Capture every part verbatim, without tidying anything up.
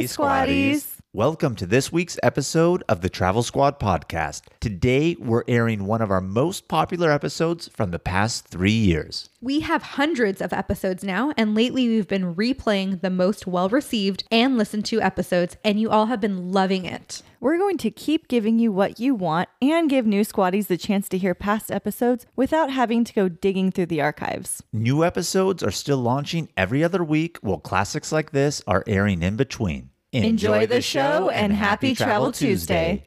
Hey, Squatties. Welcome to this week's episode of the Travel Squad Podcast. Today, we're airing one of our most popular episodes from the past three years. We have hundreds of episodes now, and lately we've been replaying the most well-received and listened to episodes, and you all have been loving it. We're going to keep giving you what you want and give new squatties the chance to hear past episodes without having to go digging through the archives. New episodes are still launching every other week, while classics like this are airing in between. Enjoy, Enjoy the show and happy Travel Tuesday.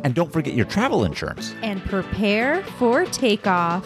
And don't forget your travel insurance. And prepare for takeoff.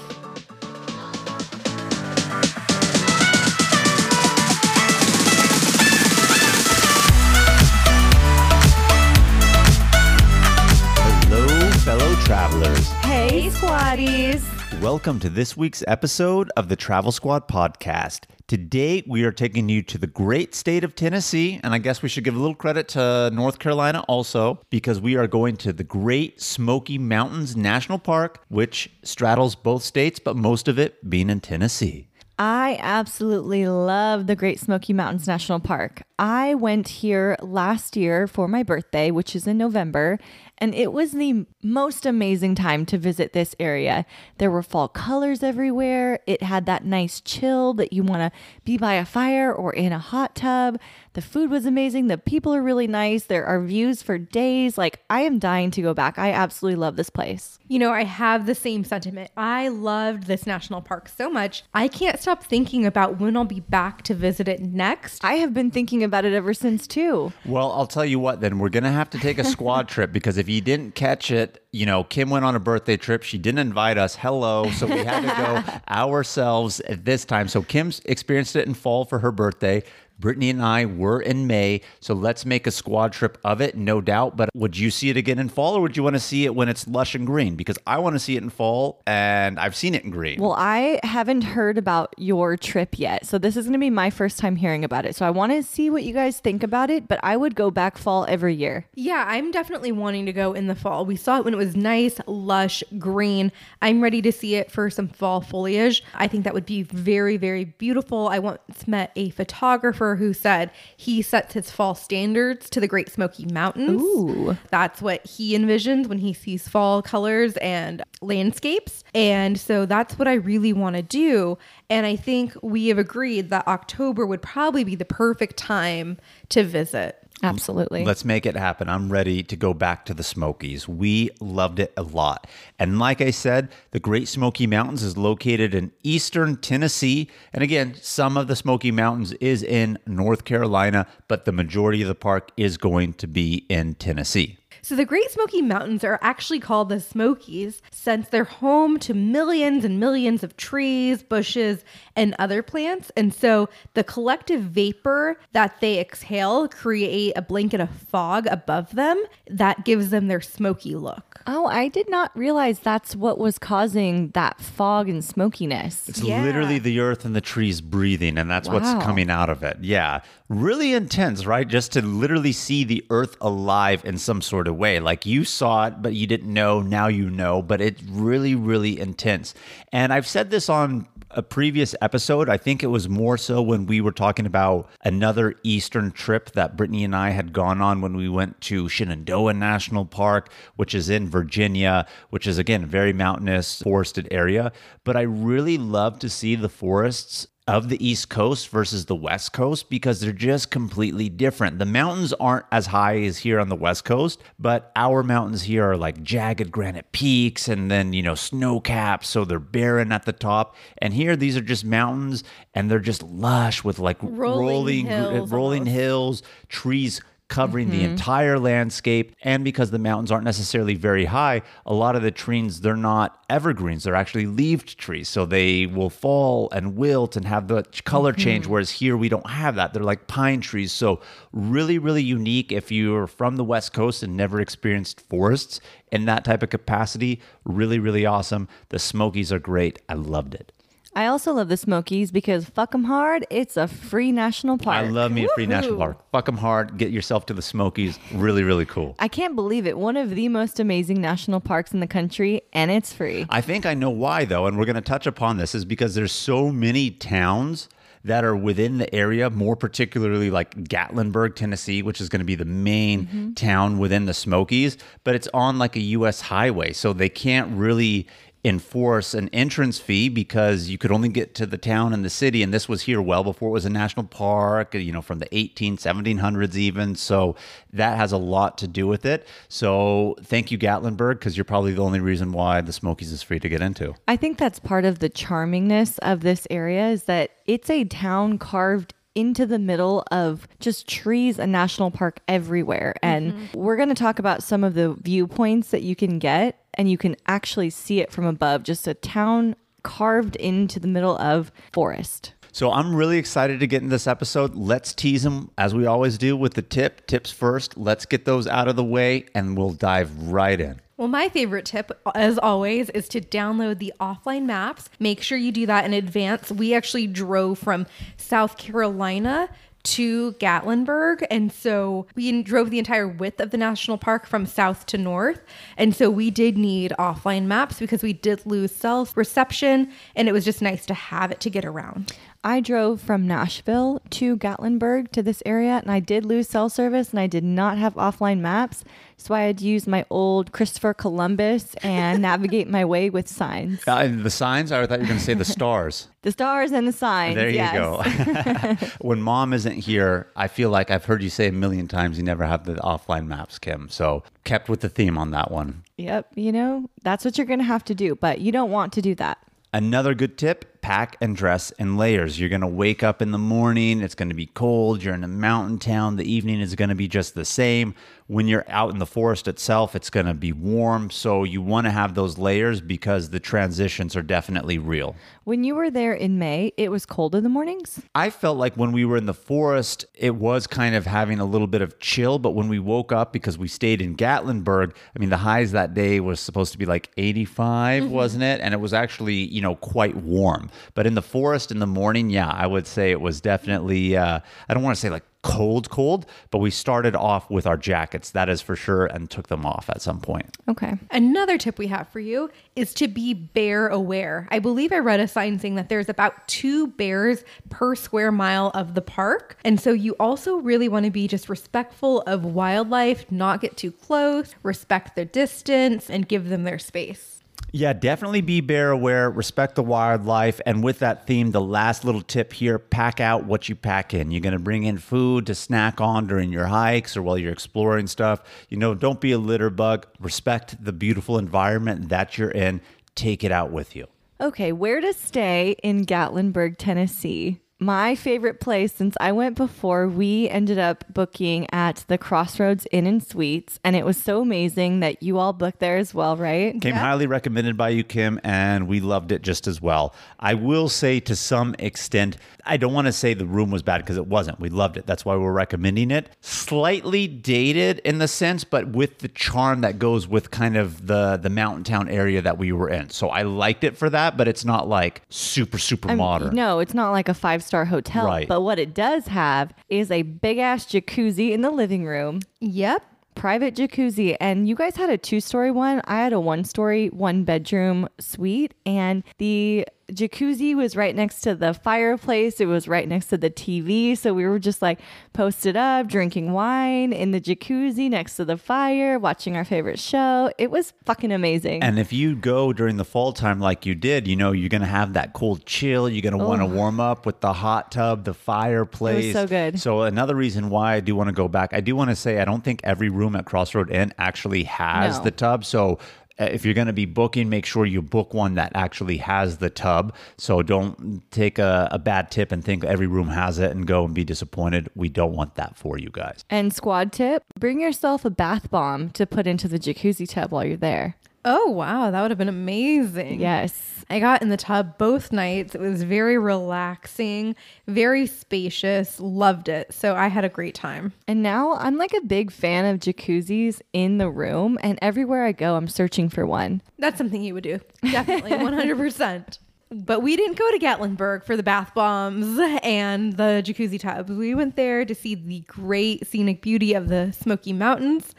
Hello, fellow travelers. Hey, Squatties. Welcome to this week's episode of the Travel Squad Podcast. Today, we are taking you to the great state of Tennessee, and I guess we should give a little credit to North Carolina also, because we are going to the Great Smoky Mountains National Park, which straddles both states, but most of it being in Tennessee. I absolutely love the Great Smoky Mountains National Park. I went here last year for my birthday, which is in November, and it was the most amazing time to visit this area. There were fall colors everywhere. It had that nice chill that you want to be by a fire or in a hot tub. The food was amazing. The people are really nice. There are views for days. Like, I am dying to go back. I absolutely love this place. You know, I have the same sentiment. I loved this national park so much. I can't stop thinking about when I'll be back to visit it next. I have been thinking about it ever since too. Well, I'll tell you what, then we're going to have to take a squad trip, because if you didn't catch it, you know, Kim went on a birthday trip. She didn't invite us. Hello. So we had to go ourselves at this time. So Kim's experienced it in fall for her birthday. Brittany and I were in May. So let's make a squad trip of it, no doubt. But would you see it again in fall, or would you want to see it when it's lush and green? Because I want to see it in fall, and I've seen it in green. Well, I haven't heard about your trip yet. So this is going to be my first time hearing about it. So I want to see what you guys think about it. But I would go back fall every year. Yeah, I'm definitely wanting to go in the fall. We saw it when it was nice, lush, green. I'm ready to see it for some fall foliage. I think that would be very, very beautiful. I once met a photographer who said he sets his fall standards to the Great Smoky Mountains. Ooh. That's what he envisions when he sees fall colors and landscapes. And so that's what I really want to do. And I think we have agreed that October would probably be the perfect time to visit. Absolutely. Let's make it happen. I'm ready to go back to the Smokies. We loved it a lot. And like I said, the Great Smoky Mountains is located in eastern Tennessee. And again, some of the Smoky Mountains is in North Carolina, but the majority of the park is going to be in Tennessee. So the Great Smoky Mountains are actually called the Smokies since they're home to millions and millions of trees, bushes, and other plants. And so the collective vapor that they exhale create a blanket of fog above them that gives them their smoky look. Oh, I did not realize that's what was causing that fog and smokiness. It's yeah. literally the earth and the trees breathing, and that's wow. what's coming out of it. Yeah. Really intense, right? Just to literally see the earth alive in some sort of way. Like, you saw it, but you didn't know. Now you know, but it's really, really intense. And I've said this on a previous episode. I think it was more so when we were talking about another Eastern trip that Brittany and I had gone on when we went to Shenandoah National Park, which is in Virginia, which is, again, a very mountainous, forested area. But I really love to see the forests of the East Coast versus the West Coast, because they're just completely different. The mountains aren't as high as here on the West Coast, but our mountains here are like jagged granite peaks and then, you know, snow caps, so they're barren at the top. And here, these are just mountains, and they're just lush with like rolling rolling hills, gr- rolling hills trees covering mm-hmm. the entire landscape. And because the mountains aren't necessarily very high, a lot of the trees, they're not evergreens. They're actually leaved trees. So they will fall and wilt and have the color mm-hmm. change, whereas here we don't have that. They're like pine trees. So really, really unique. If you're from the West Coast and never experienced forests in that type of capacity, really, really awesome. The Smokies are great. I loved it. I also love the Smokies because fuck them hard. It's a free national park. I love me Woo-hoo. a free national park. Fuck them hard. Get yourself to the Smokies. Really, really cool. I can't believe it. One of the most amazing national parks in the country, and it's free. I think I know why, though, and we're going to touch upon this, is because there's so many towns that are within the area, more particularly like Gatlinburg, Tennessee, which is going to be the main mm-hmm. town within the Smokies, but it's on like a U S highway, so they can't really enforce an entrance fee because you could only get to the town and the city. And this was here well before it was a national park, you know, from the eighteen hundreds, seventeen hundreds even. So that has a lot to do with it. So thank you, Gatlinburg, because you're probably the only reason why the Smokies is free to get into. I think that's part of the charmingness of this area is that it's a town carved into the middle of just trees, a national park everywhere. And mm-hmm. we're going to talk about some of the viewpoints that you can get, and you can actually see it from above, just a town carved into the middle of forest. So I'm really excited to get into this episode. Let's tease them, as we always do, with the tip. Tips first. Let's get those out of the way, and we'll dive right in. Well, my favorite tip, as always, is to download the offline maps. Make sure you do that in advance. We actually drove from South Carolina to Gatlinburg, and so we drove the entire width of the national park from south to north, and so we did need offline maps because we did lose cell reception, and it was just nice to have it to get around. I drove from Nashville to Gatlinburg to this area, and I did lose cell service, and I did not have offline maps, so I had to use my old Christopher Columbus and navigate my way with signs. Uh, and the signs, I thought you were going to say the stars. The stars and the signs, There you yes. go. When mom isn't here, I feel like I've heard you say a million times you never have the offline maps, Kim, so kept with the theme on that one. Yep, you know, that's what you're going to have to do, but you don't want to do that. Another good tip, pack and dress in layers. You're going to wake up in the morning, it's going to be cold, you're in a mountain town, the evening is going to be just the same. When you're out in the forest itself, it's going to be warm, so you want to have those layers because the transitions are definitely real. When you were there in May, it was cold in the mornings? I felt like when we were in the forest, it was kind of having a little bit of chill, but when we woke up, because we stayed in Gatlinburg, I mean, the highs that day was supposed to be like eighty-five, mm-hmm. wasn't it? And it was actually, you know, know, quite warm. But in the forest in the morning, yeah, I would say it was definitely, uh, I don't want to say like cold, cold, but we started off with our jackets, that is for sure, and took them off at some point. Okay. Another tip we have for you is to be bear aware. I believe I read a sign saying that there's about two bears per square mile of the park. And so you also really want to be just respectful of wildlife, not get too close, respect their distance, and give them their space. Yeah, definitely be bear aware, respect the wildlife. And with that theme, the last little tip here, pack out what you pack in. You're going to bring in food to snack on during your hikes or while you're exploring stuff. You know, don't be a litter bug. Respect the beautiful environment that you're in. Take it out with you. Okay, where to stay in Gatlinburg, Tennessee? My favorite place since I went before, we ended up booking at the Crossroads Inn and Suites, and it was so amazing that you all booked there as well, right? Came yeah. highly recommended by you, Kim, and we loved it just as well. I will say to some extent, I don't want to say the room was bad because it wasn't. We loved it. That's why we're recommending it. Slightly dated in the sense, but with the charm that goes with kind of the, the mountain town area that we were in. So I liked it for that, but it's not like super, super I'm, modern. No, it's not like a five star hotel, right. But what it does have is a big ass jacuzzi in the living room. Yep. Private jacuzzi. And you guys had a two-story one. I had a one-story, one-bedroom suite. And the jacuzzi was right next to the fireplace. It was right next to the T V. So we were just like posted up, drinking wine in the jacuzzi next to the fire, watching our favorite show. It was fucking amazing. And if you go during the fall time like you did, you know, you're going to have that cold chill. You're going to want to warm up with the hot tub, the fireplace. It was so good. So another reason why I do want to go back, I do want to say I don't think every room at Crossroad Inn actually has no. the tub. So if you're going to be booking, make sure you book one that actually has the tub. So don't take a, a bad tip and think every room has it and go and be disappointed. We don't want that for you guys. And squad tip, bring yourself a bath bomb to put into the jacuzzi tub while you're there. Oh, wow. That would have been amazing. Yes. I got in the tub both nights. It was very relaxing, very spacious. Loved it. So I had a great time. And now I'm like a big fan of jacuzzis in the room. And everywhere I go, I'm searching for one. That's something you would do. Definitely. one hundred percent. But we didn't go to Gatlinburg for the bath bombs and the jacuzzi tubs. We went there to see the great scenic beauty of the Smoky Mountains.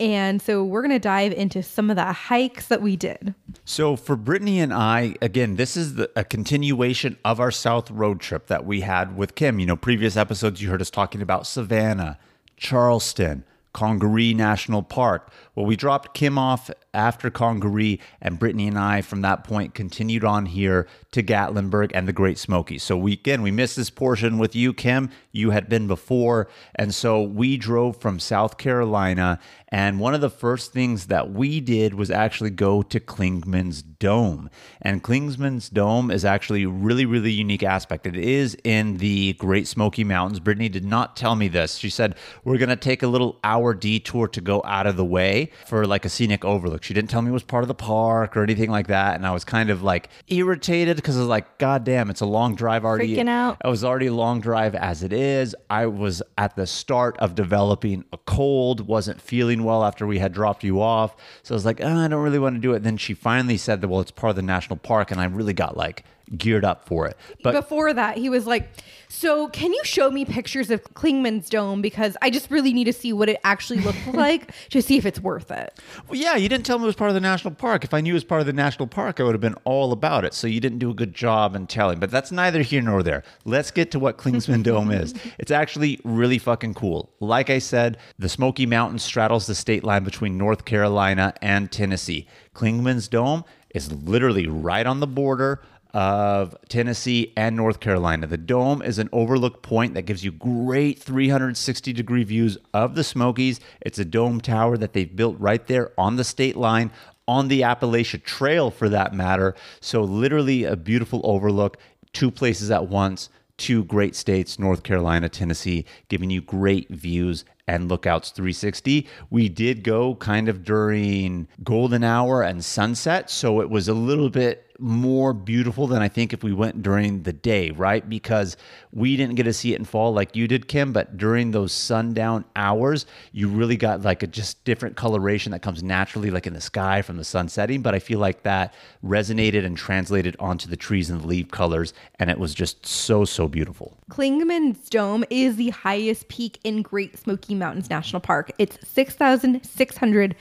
And so we're going to dive into some of the hikes that we did. So for Brittany and I, again, this is the, a continuation of our South road trip that we had with Kim. You know, previous episodes, you heard us talking about Savannah, Charleston, Congaree National Park. Well, we dropped Kim off after Congaree, and Brittany and I from that point continued on here to Gatlinburg and the Great Smokies. So we, again, we missed this portion with you, Kim. You had been before. And so we drove from South Carolina, and one of the first things that we did was actually go to Clingmans Dome. And Clingmans Dome is actually a really, really unique aspect. It is in the Great Smoky Mountains. Brittany did not tell me this. She said, we're going to take a little hour detour to go out of the way for like a scenic overlook. She didn't tell me it was part of the park or anything like that. And I was kind of like irritated because I was like, God damn, it's a long drive already. Freaking out. It was already a long drive as it is. I was at the start of developing a cold, wasn't feeling well after we had dropped you off. So I was like, oh, I don't really want to do it. And then she finally said that, well, it's part of the national park. And I really got like geared up for it. But before that, he was like, so can you show me pictures of Clingmans Dome? Because I just really need to see what it actually looks like to see if it's worth it. Well, yeah, you didn't tell me it was part of the national park. If I knew it was part of the national park, I would have been all about it. So you didn't do a good job in telling. But that's neither here nor there. Let's get to what Clingmans Dome is. It's actually really fucking cool. Like I said, the Smoky Mountains straddles the state line between North Carolina and Tennessee. Clingmans Dome is literally right on the border of Tennessee and North Carolina. The dome is an overlook point that gives you great three sixty degree views of the Smokies. It's a dome tower that they've built right there on the state line, on the Appalachian Trail for that matter. So literally a beautiful overlook, two places at once, two great states, North Carolina, Tennessee, giving you great views and lookouts three sixty. We did go kind of during golden hour and sunset, so it was a little bit more beautiful than I think if we went during the day, right? Because we didn't get to see it in fall like you did, Kim, but during those sundown hours, you really got like a just different coloration that comes naturally like in the sky from the sun setting. But I feel like that resonated and translated onto the trees and the leaf colors, and it was just so, so beautiful. Clingmans Dome is the highest peak in Great Smoky Mountains National Park. It's six thousand six hundred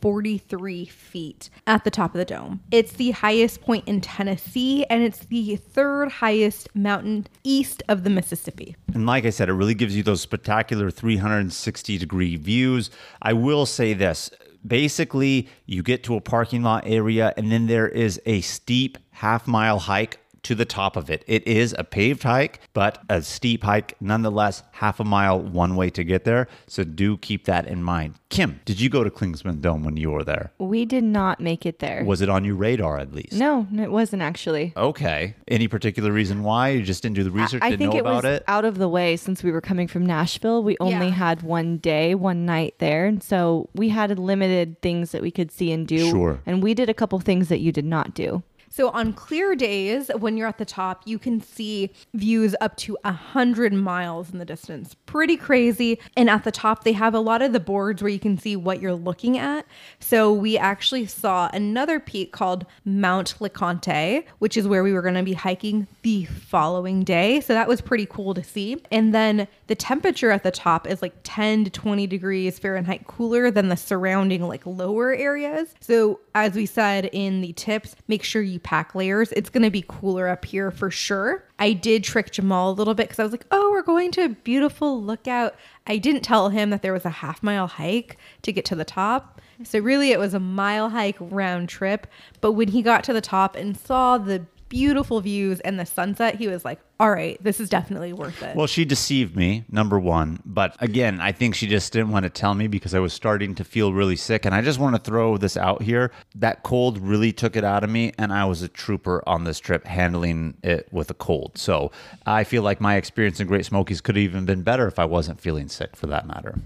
forty-three feet at the top of the dome. It's the highest point in Tennessee, and it's the third highest mountain east of the Mississippi. And like I said, it really gives you those spectacular three sixty degree views. I will say this. Basically, you get to a parking lot area, and then there is a steep half-mile hike to the top of it. It is a paved hike, but a steep hike nonetheless, half a mile one way to get there. So do keep that in mind. Kim, did you go to Clingmans Dome when you were there? We did not make it there. Was it on your radar at least? No, it wasn't actually. Okay. Any particular reason why? You just didn't do the research, I, I didn't know about it? I think it was out of the way since we were coming from Nashville. We only yeah. had one day, one night there. And so we had limited things that we could see and do. Sure. And we did a couple things that you did not do. So on clear days, when you're at the top, you can see views up to one hundred miles in the distance. Pretty crazy. And at the top, they have a lot of the boards where you can see what you're looking at. So we actually saw another peak called Mount LeConte, which is where we were going to be hiking the following day. So that was pretty cool to see. And then the temperature at the top is like ten to twenty degrees Fahrenheit cooler than the surrounding like lower areas. So as we said in the tips, make sure you pack layers. It's going to be cooler up here for sure. I did trick Jamal a little bit because I was like, oh, we're going to a beautiful lookout. I didn't tell him that there was a half mile hike to get to the top. So really it was a mile hike round trip. But when he got to the top and saw the beautiful views and the sunset, he was like, all right, this is definitely worth it. Well, she deceived me, number one. But again, I think she just didn't want to tell me because I was starting to feel really sick. And I just want to throw this out here. That cold really took it out of me. And I was a trooper on this trip handling it with a cold. So I feel like my experience in Great Smokies could have even been better if I wasn't feeling sick for that matter.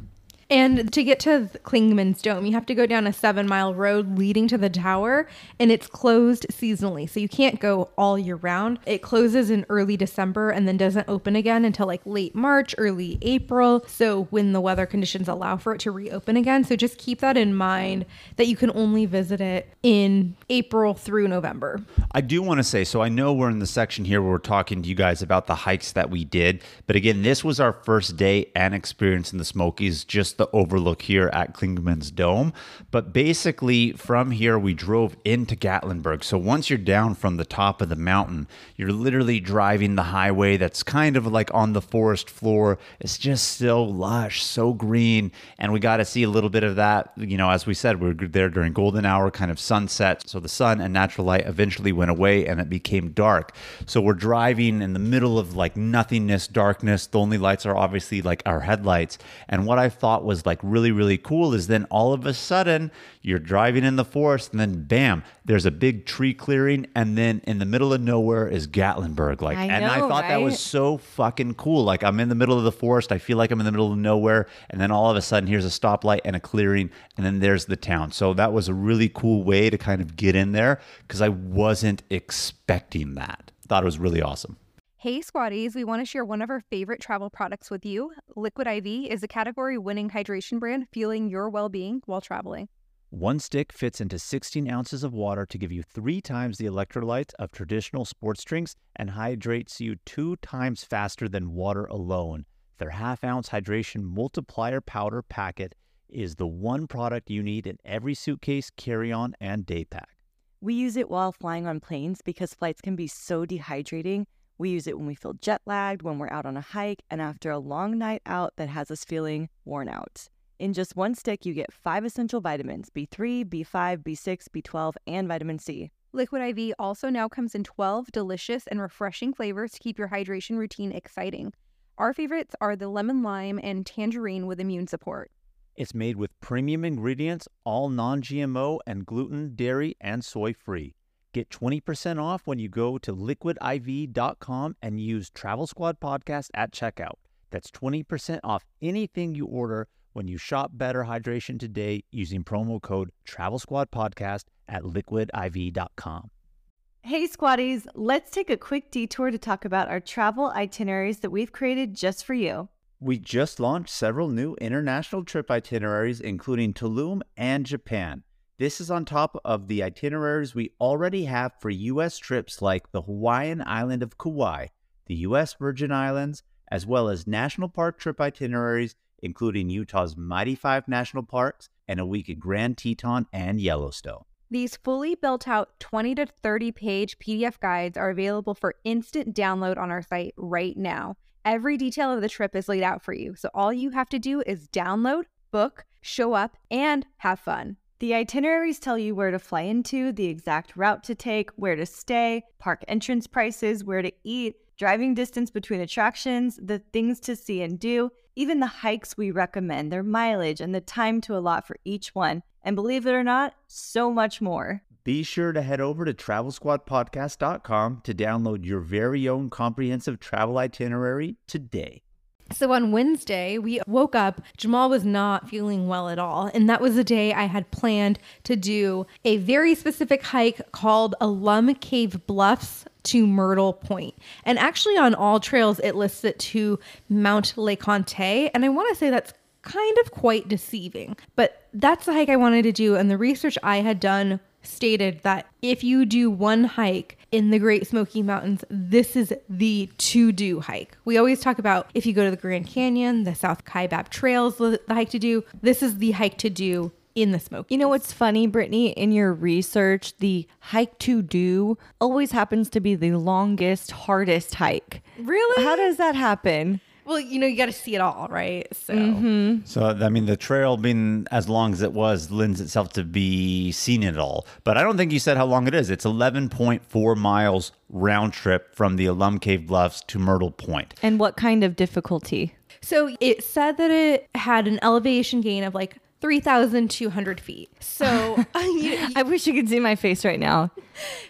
And to get to Clingmans Dome, you have to go down a seven-mile road leading to the tower, and it's closed seasonally, so you can't go all year round. It closes in early December and then doesn't open again until like late March, early April, so when the weather conditions allow for it to reopen again. So just keep that in mind, that you can only visit it in April through November. I do want to say, so I know we're in the section here where we're talking to you guys about the hikes that we did, but again, this was our first day and experience in the Smokies, just the The overlook here at Clingmans Dome. But basically from here we drove into Gatlinburg. So once you're down from the top of the mountain, you're literally driving the highway that's kind of like on the forest floor. It's just so lush, so green, and we got to see a little bit of that. You know, as we said, we were there during golden hour, kind of sunset, so the sun and natural light eventually went away and it became dark. So we're driving in the middle of like nothingness, darkness. The only lights are obviously like our headlights. And what I thought was was like really, really cool is then all of a sudden you're driving in the forest and then bam, there's a big tree clearing. And then in the middle of nowhere is Gatlinburg. Like, I know, and I thought right? that was so fucking cool. Like, I'm in the middle of the forest. I feel like I'm in the middle of nowhere. And then all of a sudden here's a stoplight and a clearing. And then there's the town. So that was a really cool way to kind of get in there because I wasn't expecting that. Thought it was really awesome. Hey Squaddies, we want to share one of our favorite travel products with you. Liquid I V is a category-winning hydration brand fueling your well-being while traveling. One stick fits into sixteen ounces of water to give you three times the electrolytes of traditional sports drinks and hydrates you two times faster than water alone. Their half-ounce hydration multiplier powder packet is the one product you need in every suitcase, carry-on, and day pack. We use it while flying on planes because flights can be so dehydrating. We use it when we feel jet lagged, when we're out on a hike, and after a long night out that has us feeling worn out. In just one stick, you get five essential vitamins, B three, B five, B six, B twelve, and vitamin C. Liquid I V also now comes in twelve delicious and refreshing flavors to keep your hydration routine exciting. Our favorites are the lemon lime and tangerine with immune support. It's made with premium ingredients, all non-G M O and gluten, dairy, and soy-free. Get twenty percent off when you go to liquid I V dot com and use Travel Squad Podcast at checkout. That's twenty percent off anything you order when you shop Better Hydration today using promo code Travel Squad Podcast at liquid I V dot com. Hey Squaddies, let's take a quick detour to talk about our travel itineraries that we've created just for you. We just launched several new international trip itineraries, including Tulum and Japan. This is on top of the itineraries we already have for U S trips like the Hawaiian island of Kauai, the U S Virgin Islands, as well as national park trip itineraries, including Utah's Mighty Five National Parks and a week at Grand Teton and Yellowstone. These fully built out twenty to thirty page P D F guides are available for instant download on our site right now. Every detail of the trip is laid out for you, so all you have to do is download, book, show up, and have fun. The itineraries tell you where to fly into, the exact route to take, where to stay, park entrance prices, where to eat, driving distance between attractions, the things to see and do, even the hikes we recommend, their mileage, and the time to allot for each one. And believe it or not, so much more. Be sure to head over to travel squad podcast dot com to download your very own comprehensive travel itinerary today. So on Wednesday, we woke up. Jamal was not feeling well at all. And that was the day I had planned to do a very specific hike called Alum Cave Bluffs to Myrtle Point. And actually on All Trails, it lists it to Mount LeConte. And I want to say that's kind of quite deceiving. But that's the hike I wanted to do. And the research I had done stated that if you do one hike in the Great Smoky Mountains, this is the to-do hike. We always talk about if you go to the Grand Canyon, the South Kaibab Trails, the hike to do. This is the hike to do in the Smokies. You know what's funny, Brittany? In your research, the hike to do always happens to be the longest, hardest hike. Really? How does that happen? Well, you know, you got to see it all, right? So, mm-hmm. so I mean, the trail being as long as it was lends itself to be seen it all. But I don't think you said how long it is. It's eleven point four miles round trip from the Alum Cave Bluffs to Myrtle Point. And what kind of difficulty? So it said that it had an elevation gain of like three thousand two hundred feet. So you, you, I wish you could see my face right now.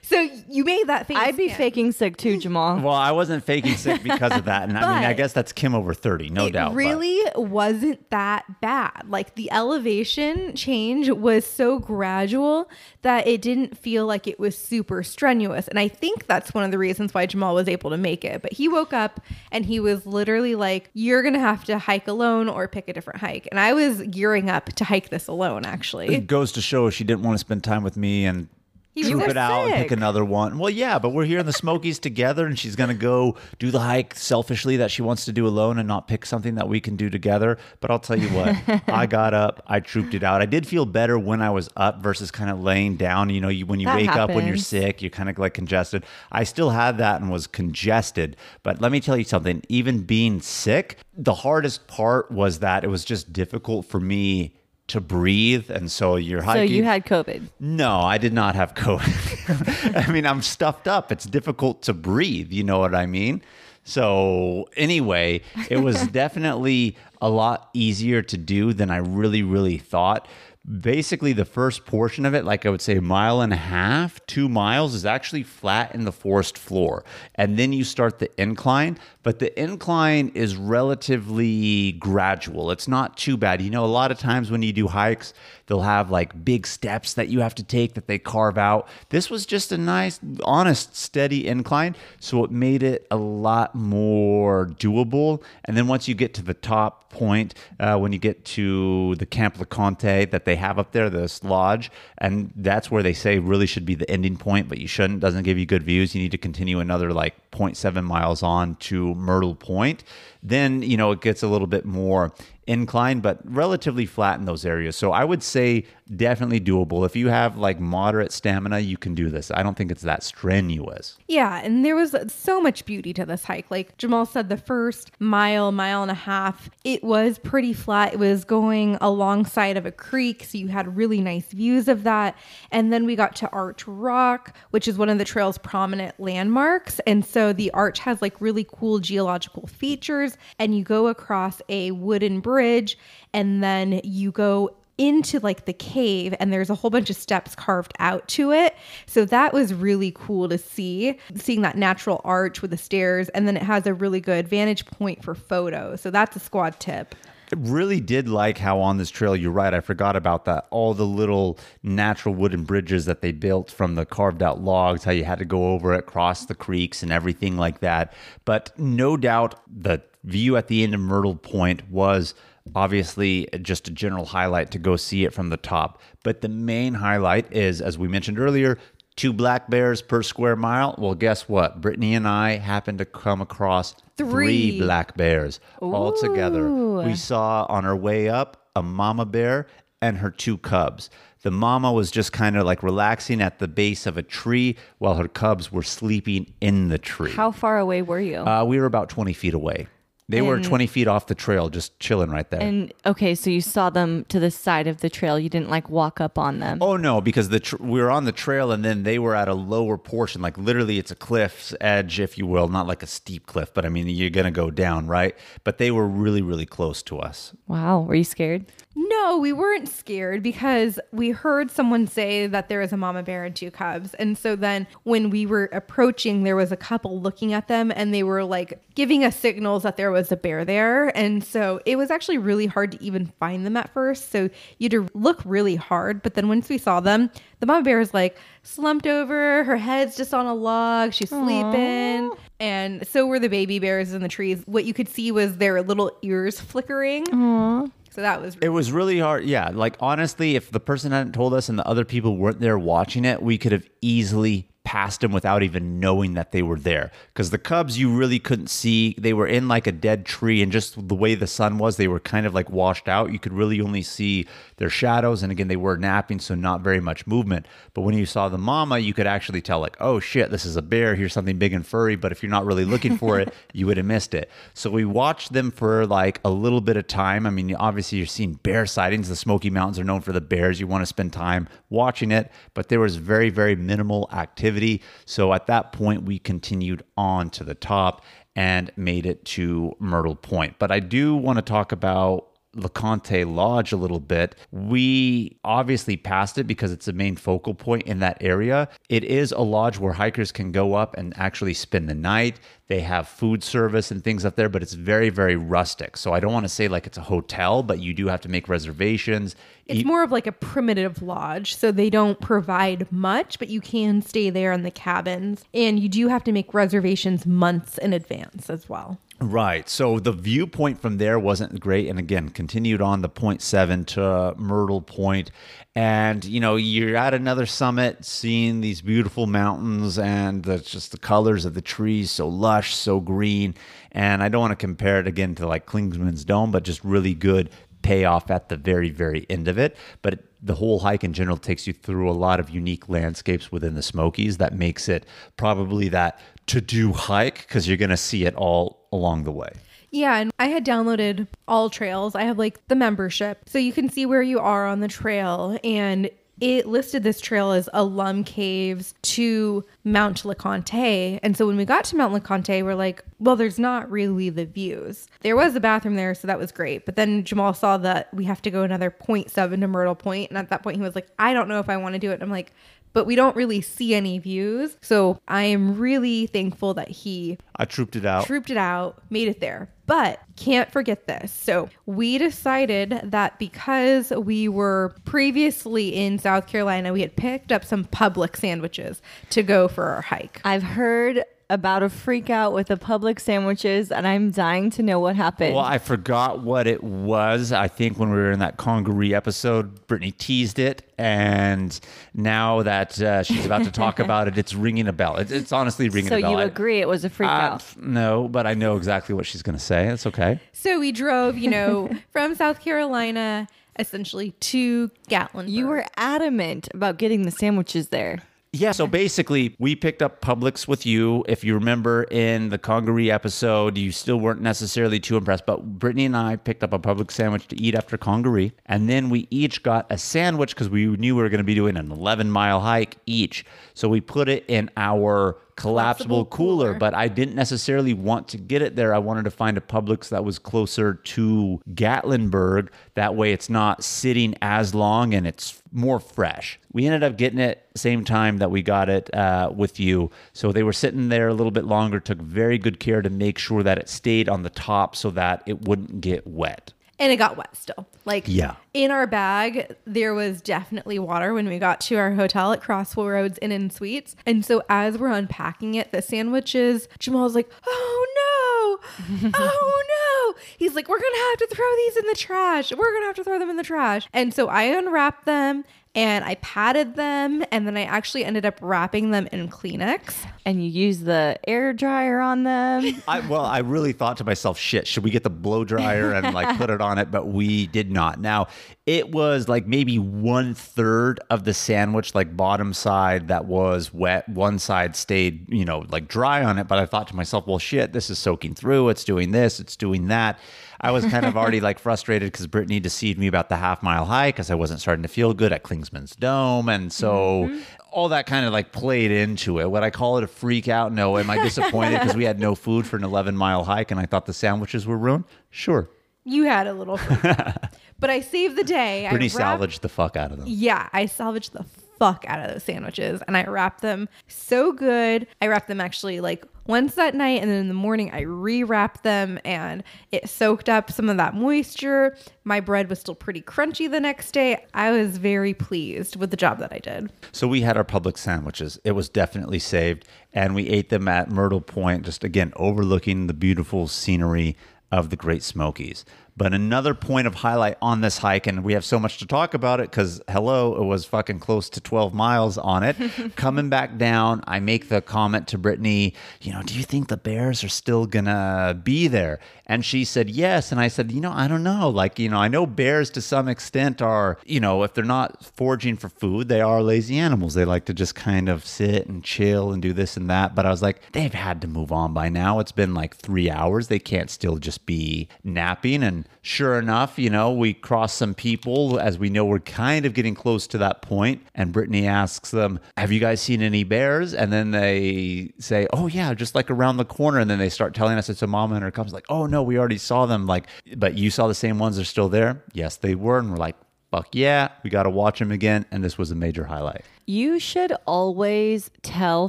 So you made that face. I'd be yeah. faking sick too, Jamal. Well, I wasn't faking sick because of that. And I mean, I guess that's Kim over thirty, no it doubt. It really but. wasn't that bad. Like the elevation change was so gradual that it didn't feel like it was super strenuous. And I think that's one of the reasons why Jamal was able to make it. But he woke up and he was literally like, you're going to have to hike alone or pick a different hike. And I was gearing up to hike this alone, actually. It goes to show she didn't want to spend time with me and you troop it out sick. and pick another one. Well, yeah, but we're here in the Smokies together, and she's going to go do the hike selfishly that she wants to do alone and not pick something that we can do together. But I'll tell you what, I got up, I trooped it out. I did feel better when I was up versus kind of laying down. You know, you, when you that wake happens. up, when you're sick, you're kind of like congested. I still had that and was congested. But let me tell you something, even being sick, the hardest part was that it was just difficult for me to breathe. And so you're hiking. So you had COVID? No, I did not have COVID. I mean, I'm stuffed up. It's difficult to breathe. You know what I mean? So anyway, it was definitely a lot easier to do than I really, really thought. Basically, the first portion of it, like I would say a mile and a half, two miles is actually flat in the forest floor. And then you start the incline, but the incline is relatively gradual. It's not too bad. You know, a lot of times when you do hikes, they'll have like big steps that you have to take that they carve out. This was just a nice, honest, steady incline. So it made it a lot more doable. And then once you get to the top point, uh, when you get to the Camp LeConte that they They have up there, this lodge, and that's where they say really should be the ending point, but you shouldn't, doesn't give you good views. You need to continue another like zero point seven miles on to Myrtle Point. Then, you know, it gets a little bit more incline, but relatively flat in those areas. So I would say definitely doable. If you have like moderate stamina, you can do this. I don't think it's that strenuous. Yeah. And there was so much beauty to this hike. Like Jamal said, the first mile, mile and a half, it was pretty flat. It was going alongside of a creek. So you had really nice views of that. And then we got to Arch Rock, which is one of the trail's prominent landmarks. And so the arch has like really cool geological features, and you go across a wooden bridge. Bridge, and then you go into like the cave, and there's a whole bunch of steps carved out to it. So that was really cool to see, seeing that natural arch with the stairs. And then it has a really good vantage point for photos. So that's a squad tip. I really did like how on this trail, you're right, I forgot about that, all the little natural wooden bridges that they built from the carved out logs, how you had to go over it, cross the creeks and everything like that. But no doubt the view at the end of Myrtle Point was obviously just a general highlight to go see it from the top. But the main highlight is, as we mentioned earlier, two black bears per square mile. Well, guess what? Brittany and I happened to come across three, three black bears Ooh. all together. We saw on our way up a mama bear and her two cubs. The mama was just kind of like relaxing at the base of a tree while her cubs were sleeping in the tree. How far away were you? Uh, we were about twenty feet away. They and, were twenty feet off the trail, just chilling right there. And okay, so you saw them to the side of the trail. You didn't like walk up on them. Oh no, because the tr- we were on the trail, and then they were at a lower portion. Like literally, it's a cliff's edge, if you will, not like a steep cliff, but I mean, you're gonna go down, right? But they were really, really close to us. Wow, were you scared? No, we weren't scared because we heard someone say that there was a mama bear and two cubs. And so then when we were approaching, there was a couple looking at them, and they were like giving us signals that there was a bear there. And so it was actually really hard to even find them at first. So you had to look really hard. But then once we saw them, the mama bear is like slumped over. Her head's just on a log. She's sleeping. Aww. And so were the baby bears in the trees. What you could see was their little ears flickering. Aww. So that was really- it was really hard. Yeah. Like honestly, if the person hadn't told us and the other people weren't there watching it, we could have easily past them without even knowing that they were there. Because the cubs, you really couldn't see. They were in like a dead tree, and just the way the sun was, they were kind of like washed out. You could really only see their shadows. And again, they were napping, so not very much movement. But when you saw the mama, you could actually tell, like, oh shit, this is a bear. Here's something big and furry. But if you're not really looking for it, you would have missed it. So we watched them for like a little bit of time. I mean, obviously you're seeing bear sightings. The Smoky Mountains are known for the bears. You want to spend time watching it, but there was very, very minimal activity. So at that point, we continued on to the top and made it to Myrtle Point. But I do want to talk about LeConte Lodge a little bit. We obviously passed it because it's the main focal point in that area. It is a lodge where hikers can go up and actually spend the night. They have food service and things up there, but it's very, very rustic. So I don't want to say like it's a hotel, but you do have to make reservations. It's eat- more of like a primitive lodge. So they don't provide much, but you can stay there in the cabins. And you do have to make reservations months in advance as well. Right. So the viewpoint from there wasn't great. And again, continued on the point seven to Myrtle Point. And, you know, you're at another summit seeing these beautiful mountains and the, just the colors of the trees. So lush, so green. And I don't want to compare it again to like Clingmans Dome, but just really good payoff at the very, very end of it. But it, the whole hike in general takes you through a lot of unique landscapes within the Smokies that makes it probably that to-do hike because you're going to see it all along the way. Yeah, and I had downloaded all trails. I have like the membership, so you can see where you are on the trail. And it listed this trail as Alum Caves to Mount LeConte. And so when we got to Mount LeConte, we're like, well, there's not really the views. There was a bathroom there, so that was great. But then Jamal saw that we have to go another point seven to Myrtle Point. And at that point, he was like, I don't know if I want to do it. And I'm like, but we don't really see any views. So I am really thankful that he... I trooped it out. Trooped it out, made it there. But can't forget this. So we decided that because we were previously in South Carolina, we had picked up some Publix sandwiches to go for our hike. I've heard about a freak out with the Publix sandwiches, and I'm dying to know what happened. Well, I forgot what it was. I think when we were in that Congaree episode, Brittany teased it. And now that uh, she's about to talk about it, it's ringing a bell. It, it's honestly ringing so a bell. So you I, agree it was a freak uh, out? No, but I know exactly what she's going to say. It's okay. So we drove, you know, from South Carolina, essentially, to Gatlinburg. You were adamant about getting the sandwiches there. Yeah, so basically, we picked up Publix with you. If you remember in the Congaree episode, you still weren't necessarily too impressed, but Brittany and I picked up a Publix sandwich to eat after Congaree, and then we each got a sandwich because we knew we were going to be doing an eleven-mile hike each. So we put it in our collapsible cooler, cooler, but I didn't necessarily want to get it there. I wanted to find a Publix that was closer to Gatlinburg. That way it's not sitting as long and it's more fresh. We ended up getting it same time that we got it uh, with you. So they were sitting there a little bit longer, took very good care to make sure that it stayed on the top so that it wouldn't get wet. And it got wet still. Like, yeah. In our bag, there was definitely water when we got to our hotel at Crossroads Inn and Suites. And so as we're unpacking it, the sandwiches, Jamal's like, oh no, oh no. He's like, we're going to have to throw these in the trash. We're going to have to throw them in the trash. And so I unwrapped them. And I patted them, and then I actually ended up wrapping them in Kleenex. And you use the air dryer on them. I, well, I really thought to myself, shit, should we get the blow dryer and like put it on it? But we did not. Now, it was like maybe one third of the sandwich, like bottom side that was wet. One side stayed, you know, like dry on it. But I thought to myself, well, shit, this is soaking through. It's doing this. It's doing that. I was kind of already like frustrated because Brittany deceived me about the half mile hike because I wasn't starting to feel good at Clingmans Dome. And so mm-hmm. all that kind of like played into it. Would I call it a freak out? No. Am I disappointed because we had no food for an eleven mile hike and I thought the sandwiches were ruined? Sure. You had a little freak out. But I saved the day. Brittany wrapped, salvaged the fuck out of them. Yeah, I salvaged the fuck out of those sandwiches and I wrapped them so good. I wrapped them actually like once that night, and then in the morning I rewrapped them and it soaked up some of that moisture. My bread was still pretty crunchy the next day. I was very pleased with the job that I did. So we had our Publix sandwiches. It was definitely saved, and we ate them at Myrtle Point, just again overlooking the beautiful scenery of the Great Smokies. But another point of highlight on this hike, and we have so much to talk about it because, hello, it was fucking close to twelve miles on it. Coming back down, I make the comment to Brittany, you know, do you think the bears are still going to be there? And she said, yes. And I said, you know, I don't know. Like, you know, I know bears to some extent are, you know, if they're not foraging for food, they are lazy animals. They like to just kind of sit and chill and do this and that. But I was like, they've had to move on by now. It's been like three hours. They can't still just be napping. And sure enough, you know, we cross some people as we know we're kind of getting close to that point. And Brittany asks them, have you guys seen any bears? And then they say, oh yeah, just like around the corner. And then they start telling us it's a mama and her cubs, like, oh no, we already saw them. Like, but you saw the same ones, they're still there? Yes, they were. And we're like, fuck yeah, we got to watch them again. And this was a major highlight. You should always tell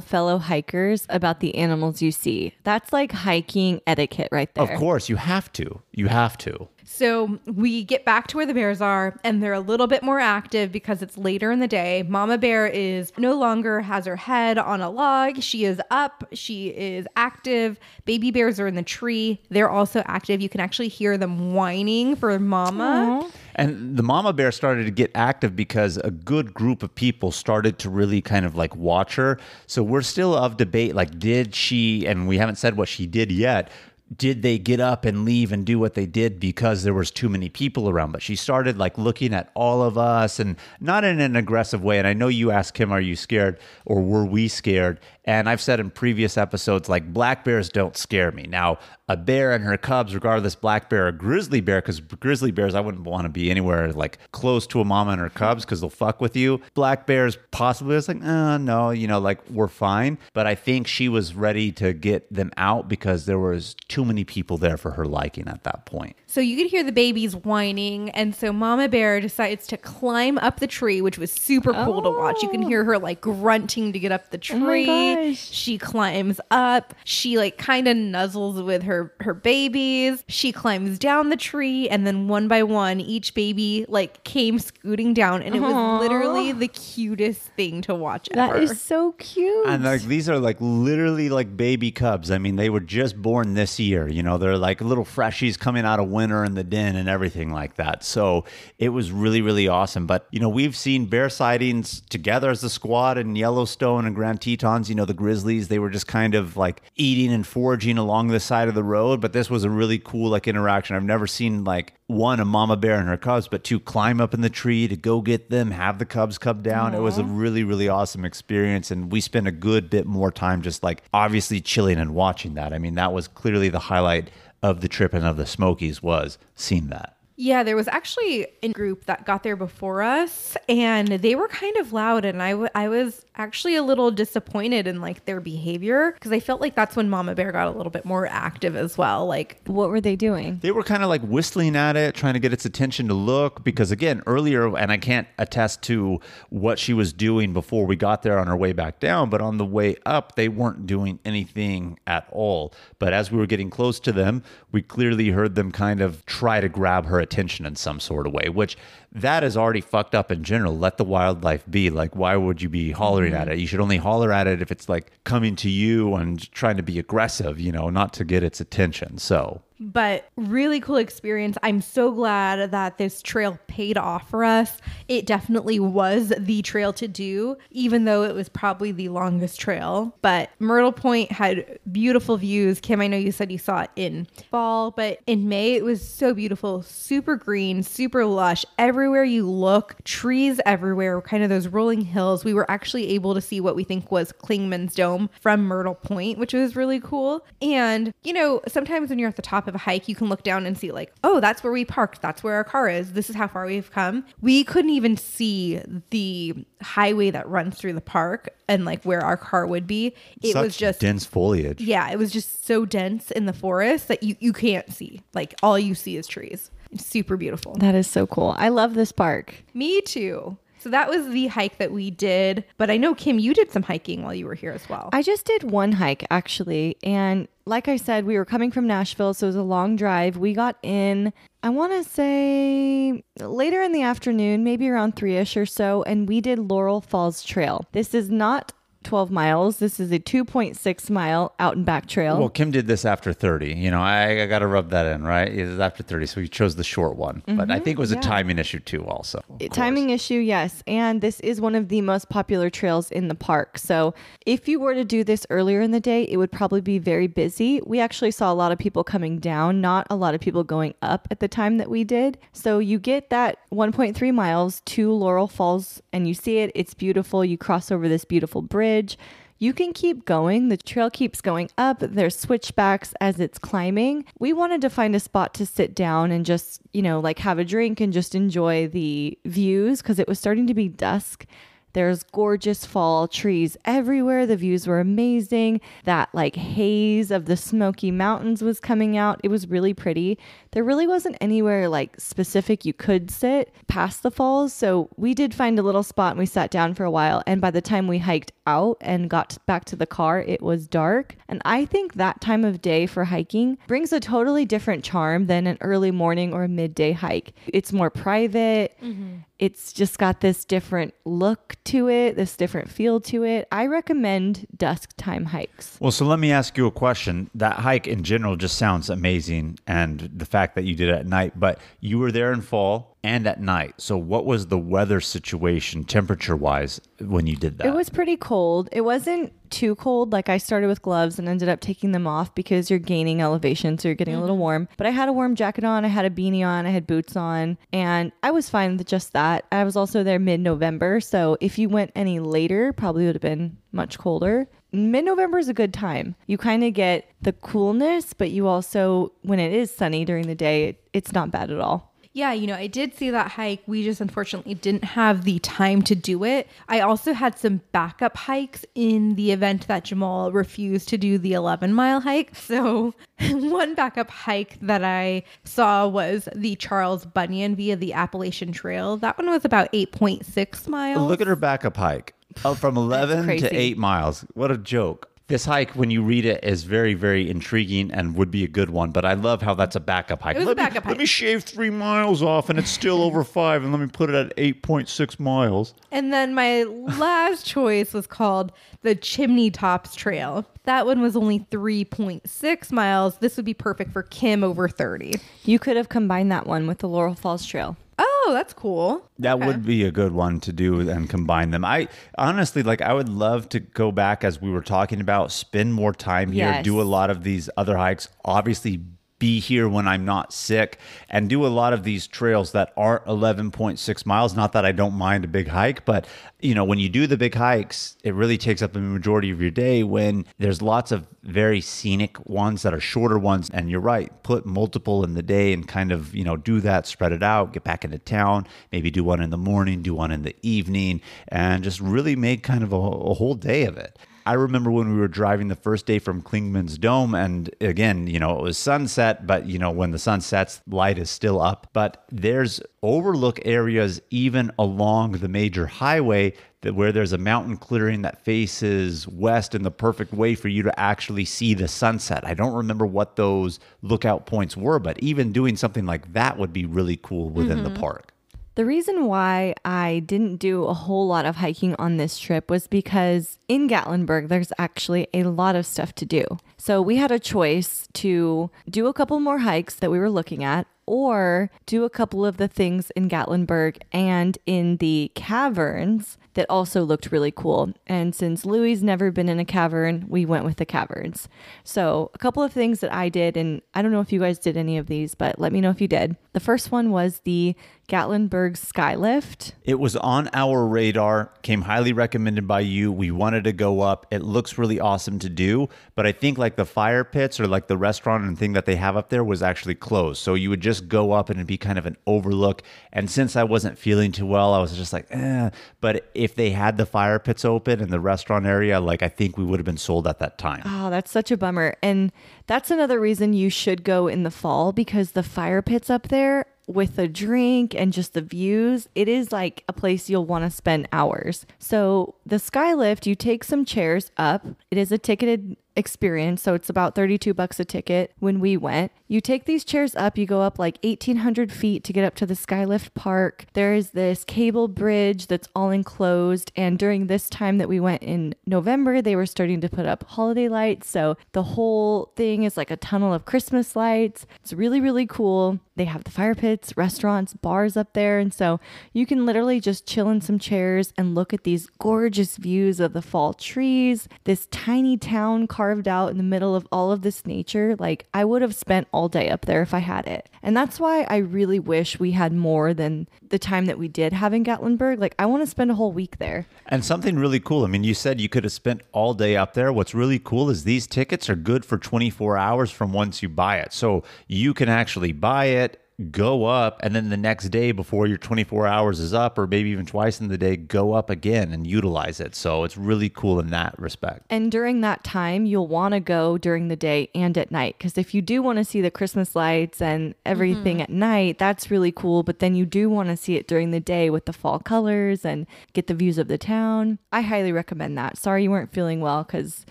fellow hikers about the animals you see. That's like hiking etiquette right there. Of course, you have to. You have to. So we get back to where the bears are, and they're a little bit more active because it's later in the day. Mama bear is no longer has her head on a log. She is up. She is active. Baby bears are in the tree. They're also active. You can actually hear them whining for mama. Aww. And the mama bear started to get active because a good group of people started to really kind of like watch her. So we're still of debate, like, did she, and we haven't said what she did yet, did they get up and leave and do what they did because there was too many people around? But she started like looking at all of us, and not in an aggressive way. And I know you asked him, are you scared or were we scared? And I've said in previous episodes, like, black bears don't scare me. Now, a bear and her cubs, regardless, black bear or grizzly bear, because grizzly bears, I wouldn't want to be anywhere like close to a mama and her cubs because they'll fuck with you. Black bears possibly was like, oh, no, you know, like, we're fine. But I think she was ready to get them out because there was too many people there for her liking at that point. So you could hear the babies whining. And so mama bear decides to climb up the tree, which was super cool oh. to watch. You can hear her like grunting to get up the tree. Oh, she climbs up. She like kind of nuzzles with her, her babies. She climbs down the tree, and then one by one, each baby like came scooting down, and it Aww. was literally the cutest thing to watch ever. That is so cute. And like, these are like literally like baby cubs. I mean, they were just born this year. You know, they're like little freshies coming out of winter in the den and everything like that. So it was really, really awesome. But, you know, we've seen bear sightings together as a squad in Yellowstone and Grand Tetons. You know, the grizzlies, they were just kind of like eating and foraging along the side of the road. But this was a really cool like interaction. I've never seen like, one, a mama bear and her cubs, but two, climb up in the tree to go get them, have the cubs come down. Aww. It was a really, really awesome experience. And we spent a good bit more time just like obviously chilling and watching that. I mean, that was clearly the highlight of the trip and of the Smokies, was seeing that. Yeah, there was actually a group that got there before us, and they were kind of loud, and I, w- I was actually a little disappointed in like their behavior because I felt like that's when mama bear got a little bit more active as well. Like, what were they doing? They were kind of like whistling at it, trying to get its attention to look, because again, earlier, and I can't attest to what she was doing before we got there on our way back down, but on the way up, they weren't doing anything at all. But as we were getting close to them, we clearly heard them kind of try to grab her attention in some sort of way, which that is already fucked up in general. Let the wildlife be. Like, why would you be hollering mm-hmm. at it? You should only holler at it if it's like coming to you and trying to be aggressive, you know, not to get its attention. So, but really cool experience. I'm so glad that this trail paid off for us. It definitely was the trail to do, even though it was probably the longest trail. But Myrtle Point had beautiful views. Kim, I know you said you saw it in fall, but in May it was so beautiful, super green, super lush. Everywhere you look, trees everywhere, kind of those rolling hills. We were actually able to see what we think was Clingmans Dome from Myrtle Point, which was really cool. And, you know, sometimes when you're at the top of a hike, you can look down and see like, oh, that's where we parked, that's where our car is, this is how far we've come. We couldn't even see the highway that runs through the park and like where our car would be. It Such was just dense foliage. Yeah, it was just so dense in the forest that you you can't see. Like, all you see is trees. It's super beautiful. That is so cool. I love this park. Me too. So that was the hike that we did. But I know, Kim, you did some hiking while you were here as well. I just did one hike, actually. And like I said, we were coming from Nashville, so it was a long drive. We got in, I want to say, later in the afternoon, maybe around three-ish or so. And we did Laurel Falls Trail. This is not twelve miles. This is a two point six mile out and back trail. Well, Kim did this after thirty. You know, I, I got to rub that in, right? It was after thirty, so you chose the short one. Mm-hmm, but I think it was yeah. a timing issue too also. It, timing issue, yes. And this is one of the most popular trails in the park. So if you were to do this earlier in the day, it would probably be very busy. We actually saw a lot of people coming down, not a lot of people going up at the time that we did. So you get that one point three miles to Laurel Falls and you see it. It's beautiful. You cross over this beautiful bridge. You can keep going. The trail keeps going up. There's switchbacks as it's climbing. We wanted to find a spot to sit down and just, you know, like have a drink and just enjoy the views because it was starting to be dusk. There's gorgeous fall trees everywhere. The views were amazing. That like haze of the Smoky Mountains was coming out. It was really pretty. There really wasn't anywhere like specific you could sit past the falls. So we did find a little spot and we sat down for a while. And by the time we hiked out and got back to the car, it was dark. And I think that time of day for hiking brings a totally different charm than an early morning or midday hike. It's more private. Mm-hmm. It's just got this different look to it, this different feel to it. I recommend dusk time hikes. Well, so let me ask you a question. That hike in general just sounds amazing, and the fact that you did it at night, but you were there in fall and at night. So what was the weather situation temperature-wise when you did that? It was pretty cold. It wasn't too cold. Like I started with gloves and ended up taking them off because you're gaining elevation, so you're getting mm-hmm. a little warm. But I had a warm jacket on. I had a beanie on. I had boots on. And I was fine with just that. I was also there mid-November. So if you went any later, probably would have been much colder. Mid-November is a good time. You kind of get the coolness, but you also, when it is sunny during the day, it, it's not bad at all. Yeah, you know, I did see that hike. We just unfortunately didn't have the time to do it. I also had some backup hikes in the event that Jamal refused to do the eleven mile hike. So one backup hike that I saw was the Charles Bunyan via the Appalachian Trail. That one was about eight point six miles. Look at her backup hike. Up from eleven to eight miles. What a joke. This hike, when you read it, is very, very intriguing and would be a good one. But I love how that's a backup hike. It was let, a backup me, hike. Let me shave three miles off and it's still over five. And let me put it at eight point six miles. And then my last choice was called the Chimney Tops Trail. That one was only three point six miles. This would be perfect for Kim over thirty. You could have combined that one with the Laurel Falls Trail. Oh, that's cool. That okay. would be a good one to do and combine them. I honestly, like, I would love to go back as we were talking about, spend more time here, yes. do a lot of these other hikes, obviously be here when I'm not sick, and do a lot of these trails that aren't eleven point six miles. Not that I don't mind a big hike, but, you know, when you do the big hikes, it really takes up the majority of your day when there's lots of very scenic ones that are shorter ones. And you're right, put multiple in the day and kind of, you know, do that, spread it out, get back into town, maybe do one in the morning, do one in the evening, and just really make kind of a, a whole day of it. I remember when we were driving the first day from Clingmans Dome, and again, you know, it was sunset, but you know, when the sun sets, light is still up. But there's overlook areas even along the major highway that where there's a mountain clearing that faces west in the perfect way for you to actually see the sunset. I don't remember what those lookout points were, but even doing something like that would be really cool within mm-hmm. the park. The reason why I didn't do a whole lot of hiking on this trip was because in Gatlinburg, there's actually a lot of stuff to do. So we had a choice to do a couple more hikes that we were looking at, or do a couple of the things in Gatlinburg and in the caverns that also looked really cool. And since Louie's never been in a cavern, we went with the caverns. So a couple of things that I did, and I don't know if you guys did any of these, but let me know if you did. The first one was the Gatlinburg Skylift. It was on our radar, came highly recommended by you. We wanted to go up. It looks really awesome to do, but I think like the fire pits or like the restaurant and thing that they have up there was actually closed. So you would just go up and it'd be kind of an overlook. And since I wasn't feeling too well, I was just like, eh, but it, if they had the fire pits open and the restaurant area, like I think we would have been sold at that time. Oh, that's such a bummer. And that's another reason you should go in the fall, because the fire pits up there with a drink and just the views, it is like a place you'll want to spend hours. So the Skylift, you take some chairs up. It is a ticketed experience. So it's about thirty-two bucks a ticket when we went. You take these chairs up, you go up like eighteen hundred feet to get up to the Skylift Park. There is this cable bridge that's all enclosed. And during this time that we went in November, they were starting to put up holiday lights. So the whole thing is like a tunnel of Christmas lights. It's really, really cool. They have the fire pits, restaurants, bars up there. And so you can literally just chill in some chairs and look at these gorgeous views of the fall trees, this tiny town carved out in the middle of all of this nature. Like, I would have spent all day up there if I had it. And that's why I really wish we had more than the time that we did have in Gatlinburg. Like, I want to spend a whole week there. And something really cool. I mean, you said you could have spent all day up there. What's really cool is these tickets are good for twenty-four hours from once you buy it. So you can actually buy it, go up, and then the next day before your twenty-four hours is up, or maybe even twice in the day, go up again and utilize it. So it's really cool in that respect. And during that time, you'll want to go during the day and at night, because if you do want to see the Christmas lights and everything mm-hmm. at night, that's really cool. But then you do want to see it during the day with the fall colors and get the views of the town. I highly recommend that. Sorry you weren't feeling well, because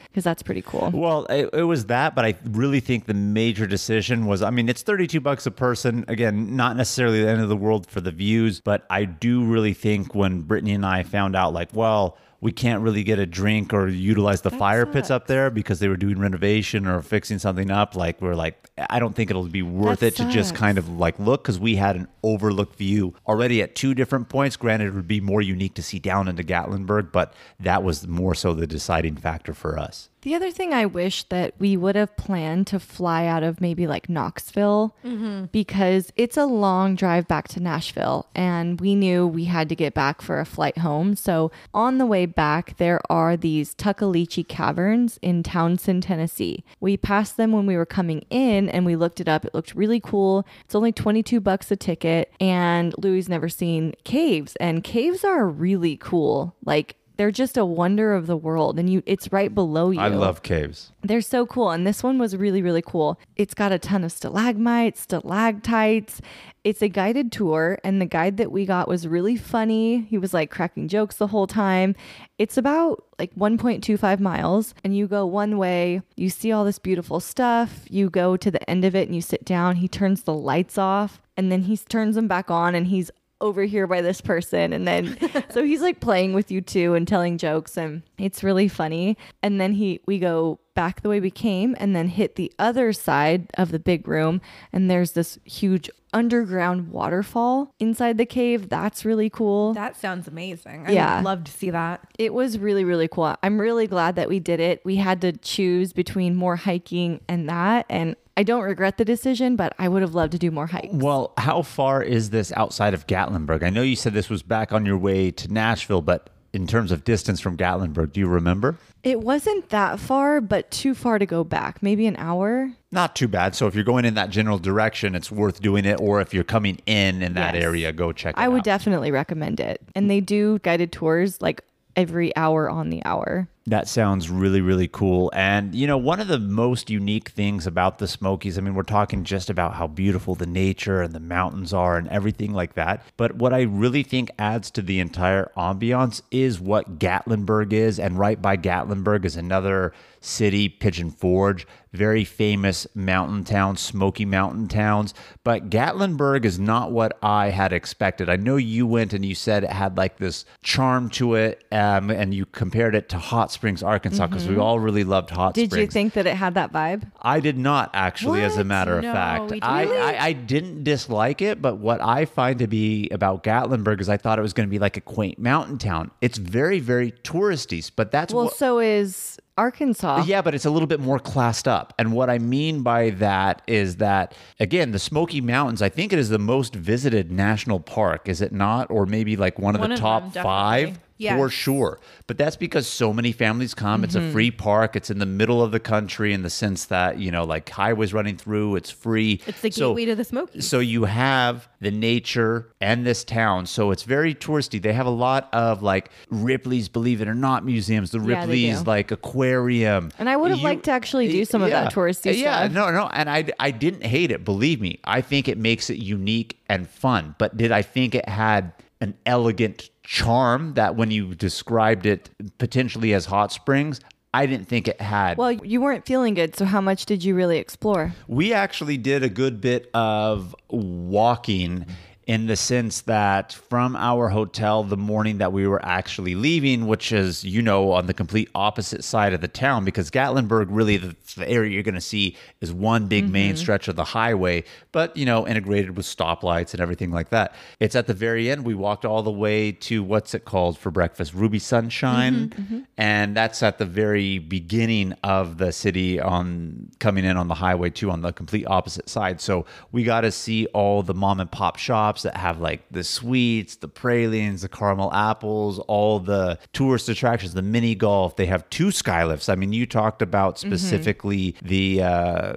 because that's pretty cool. Well, it, it was that, but I really think the major decision was, I mean, it's thirty-two bucks a person. Again, not necessarily the end of the world for the views, but I do really think when Brittany and I found out, like, well, we can't really get a drink or utilize the that fire sucks. pits up there because they were doing renovation or fixing something up. Like, we're like, I don't think it'll be worth that it sucks. to just kind of like look, because we had an overlook view already at two different points. Granted, it would be more unique to see down into Gatlinburg, but that was more so the deciding factor for us. The other thing I wish that we would have planned to fly out of maybe like Knoxville, mm-hmm. because it's a long drive back to Nashville, and we knew we had to get back for a flight home. So on the way back, there are these Tuckaleechee Caverns in Townsend, Tennessee. We passed them when we were coming in and we looked it up. It looked really cool. It's only twenty-two bucks a ticket, and Louie's never seen caves, and caves are really cool. Like, they're just a wonder of the world, and you it's right below you. I love caves. They're so cool, and this one was really, really cool. It's got a ton of stalagmites, stalactites. It's a guided tour, and the guide that we got was really funny. He was like cracking jokes the whole time. It's about like one point two five miles, and you go one way, you see all this beautiful stuff, you go to the end of it and you sit down. He turns the lights off, and then he turns them back on, and he's over here by this person, and then so he's like playing with you too and telling jokes, and it's really funny. And then he we go back the way we came and then hit the other side of the big room, and there's this huge underground waterfall inside the cave. That's really cool. That sounds amazing. I yeah. would love to see that. It was really, really cool. I'm really glad that we did it. We had to choose between more hiking and that, and I don't regret the decision, but I would have loved to do more hikes. Well, how far is this outside of Gatlinburg? I know you said this was back on your way to Nashville, but in terms of distance from Gatlinburg, do you remember? It wasn't that far, but too far to go back. Maybe an hour. Not too bad. So if you're going in that general direction, it's worth doing it. Or if you're coming in in that yes. area, go check it I out. I would definitely recommend it. And they do guided tours like every hour on the hour. That sounds really, really cool. And, you know, one of the most unique things about the Smokies, I mean, we're talking just about how beautiful the nature and the mountains are and everything like that. But what I really think adds to the entire ambiance is what Gatlinburg is. And right by Gatlinburg is another city, Pigeon Forge, very famous mountain town, Smoky Mountain towns. But Gatlinburg is not what I had expected. I know you went and you said it had like this charm to it, um, and you compared it to Hot Springs, Arkansas, because mm-hmm. we all really loved Hot did Springs. Did you think that it had that vibe? I did not, actually, what? as a matter of no, fact. I, I, I didn't dislike it, but what I find to be about Gatlinburg is I thought it was going to be like a quaint mountain town. It's very, very touristy, but that's well, what... Well, so is... Arkansas. Yeah, but it's a little bit more classed up. And what I mean by that is that, again, the Smoky Mountains, I think it is the most visited national park, is it not? Or maybe like one of one the of top them, five yeah. for sure. But that's because so many families come. Mm-hmm. It's a free park. It's in the middle of the country in the sense that, you know, like highways running through, it's free. It's the so, gateway to the Smokies. So you have the nature and this town. So it's very touristy. They have a lot of like Ripley's Believe It or Not museums, the Ripley's yeah, like aquarium. Aquarium. And I would have you, liked to actually do some yeah, of that touristy yeah, stuff. Yeah, no, no. And I, I didn't hate it. Believe me, I think it makes it unique and fun. But did I think it had an elegant charm that when you described it potentially as Hot Springs? I didn't think it had. Well, you weren't feeling good, so how much did you really explore? We actually did a good bit of walking, in the sense that from our hotel the morning that we were actually leaving, which is, you know, on the complete opposite side of the town, because Gatlinburg, really the, the area you're going to see is one big mm-hmm. main stretch of the highway, but, you know, integrated with stoplights and everything like that. It's at the very end. We walked all the way to, what's it called for breakfast? Ruby Sunshine. Mm-hmm, mm-hmm. And that's at the very beginning of the city, on coming in on the highway too, on the complete opposite side. So we got to see all the mom and pop shops that have like the sweets, the pralines, the caramel apples, all the tourist attractions, the mini golf. They have two skylifts. I mean, you talked about specifically mm-hmm. the, uh,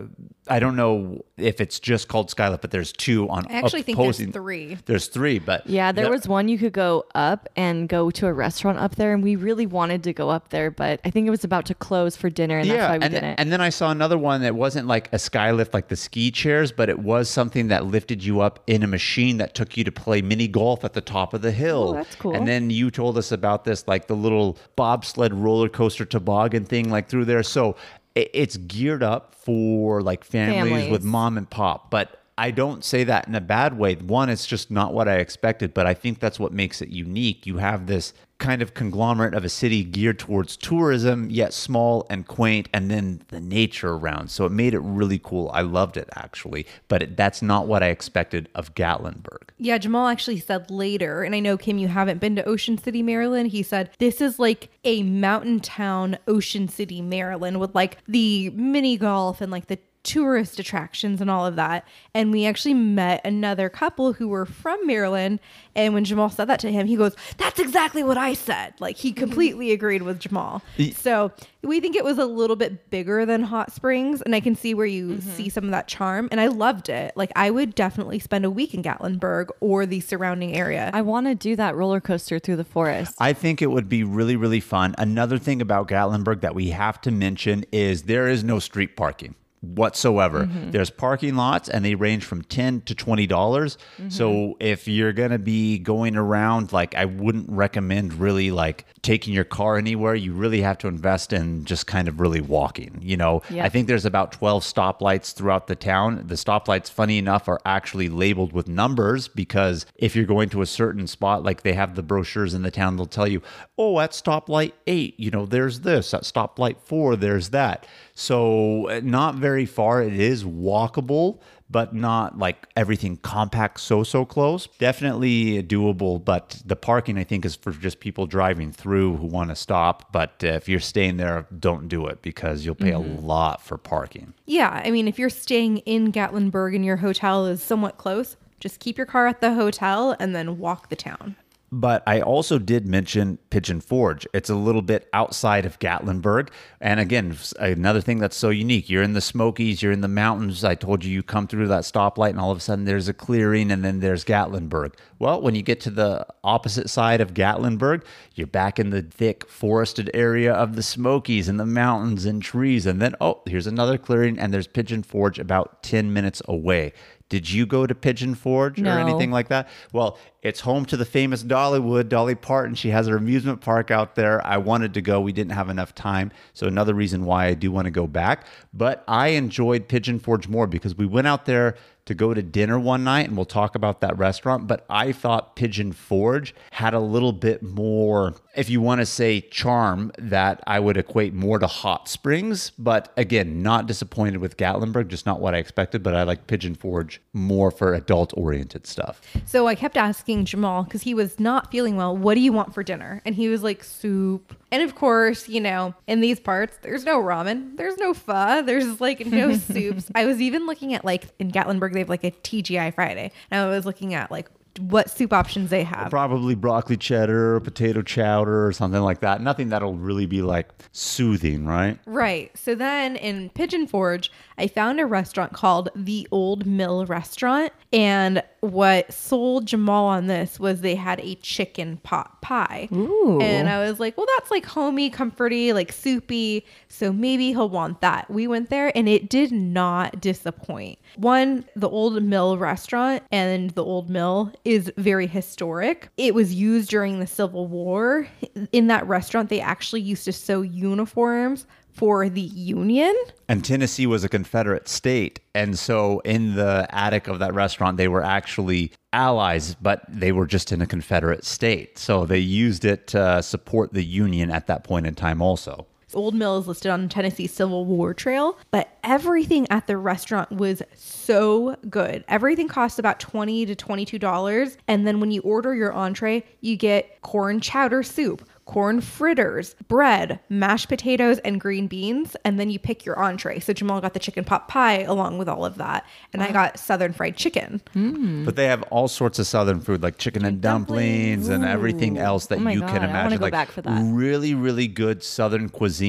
I don't know if it's just called skylift, but there's two on. I actually think there's three. There's three, but yeah, there the, was one you could go up and go to a restaurant up there, and we really wanted to go up there, but I think it was about to close for dinner, and yeah, that's why we and, didn't. And then I saw another one that wasn't like a skylift, like the ski chairs, but it was something that lifted you up in a machine that took you to play mini golf at the top of the hill. Oh, that's cool. And then you told us about this, like the little bobsled roller coaster toboggan thing, like through there. So it's geared up for like families, families with mom and pop, but I don't say that in a bad way. One, it's just not what I expected, but I think that's what makes it unique. You have this kind of conglomerate of a city geared towards tourism, yet small and quaint, and then the nature around. So it made it really cool. I loved it, actually, but it, that's not what I expected of Gatlinburg. Yeah, Jamal actually said later, and I know, Kim, you haven't been to Ocean City, Maryland. He said, this is like a mountain town, Ocean City, Maryland, with like the mini golf and like the tourist attractions and all of that. And we actually met another couple who were from Maryland, and when Jamal said that to him, he goes, that's exactly what I said. Like, he completely agreed with Jamal. So we think it was a little bit bigger than Hot Springs, and I can see where you mm-hmm. see some of that charm, and I loved it. Like, I would definitely spend a week in Gatlinburg or the surrounding area. I want to do that roller coaster through the forest. I think it would be really, really fun. Another thing about Gatlinburg that we have to mention is there is no street parking whatsoever. Mm-hmm. There's parking lots, and they range from ten to twenty dollars. Mm-hmm. So if you're going to be going around, like, I wouldn't recommend really like taking your car anywhere. You really have to invest in just kind of really walking, you know. Yep. I think there's about twelve stoplights throughout the town. The stoplights, funny enough, are actually labeled with numbers, because if you're going to a certain spot, like they have the brochures in the town, they'll tell you, oh, at stoplight eight, you know, there's this, at stoplight four, there's that. So not very far. It is walkable, but not like everything compact so, so close. Definitely doable, but the parking, I think, is for just people driving through who want to stop. But uh, if you're staying there, don't do it, because you'll pay mm-hmm. a lot for parking. Yeah. I mean, if you're staying in Gatlinburg and your hotel is somewhat close, just keep your car at the hotel and then walk the town. But I also did mention Pigeon Forge. It's a little bit outside of Gatlinburg. And again, another thing that's so unique. You're in the Smokies, you're in the mountains. I told you, you come through that stoplight and all of a sudden there's a clearing, and then there's Gatlinburg. Well, when you get to the opposite side of Gatlinburg, you're back in the thick forested area of the Smokies and the mountains and trees. And then, oh, here's another clearing, and there's Pigeon Forge about ten minutes away. Did you go to Pigeon Forge no. or anything like that? Well, it's home to the famous Dollywood, Dolly Parton. She has her amusement park out there. I wanted to go. We didn't have enough time. So another reason why I do want to go back. But I enjoyed Pigeon Forge more because we went out there to go to dinner one night, and we'll talk about that restaurant. But I thought Pigeon Forge had a little bit more, if you want to say, charm that I would equate more to Hot Springs. But again, not disappointed with Gatlinburg, just not what I expected. But I like Pigeon Forge more for adult-oriented stuff. So I kept asking Jamal, because he was not feeling well, what do you want for dinner? And he was like, soup. And of course, you know, in these parts, there's no ramen, there's no pho, there's like no soups. I was even looking at, like, in Gatlinburg, they have like a T G I Friday. And I was looking at like what soup options they have. Probably broccoli cheddar, potato chowder, or something like that. Nothing that'll really be like soothing, right? Right. So then in Pigeon Forge, I found a restaurant called The Old Mill Restaurant. And what sold Jamal on this was they had a chicken pot pie. Ooh. And I was like, well, that's like homey, comforty, like soupy. So maybe he'll want that. We went there and it did not disappoint. One, the Old Mill Restaurant and the Old Mill is very historic. It was used during the Civil War. In that restaurant, they actually used to sew uniforms for the Union. And Tennessee was a Confederate state. And so in the attic of that restaurant, they were actually allies, but they were just in a Confederate state. So they used it to support the Union at that point in time also. Old Mill is listed on the Tennessee Civil War Trail, but everything at the restaurant was so good. Everything costs about twenty to twenty-two dollars. And then when you order your entree, you get corn chowder soup, corn fritters, bread, mashed potatoes, and green beans, and then you pick your entree. So Jamal got the chicken pot pie along with all of that, and wow. I got southern fried chicken. Mm. But they have all sorts of southern food, like chicken and dumplings, dumplings and everything else that oh you God, can imagine. I want to go like back for that. Really, really good southern cuisine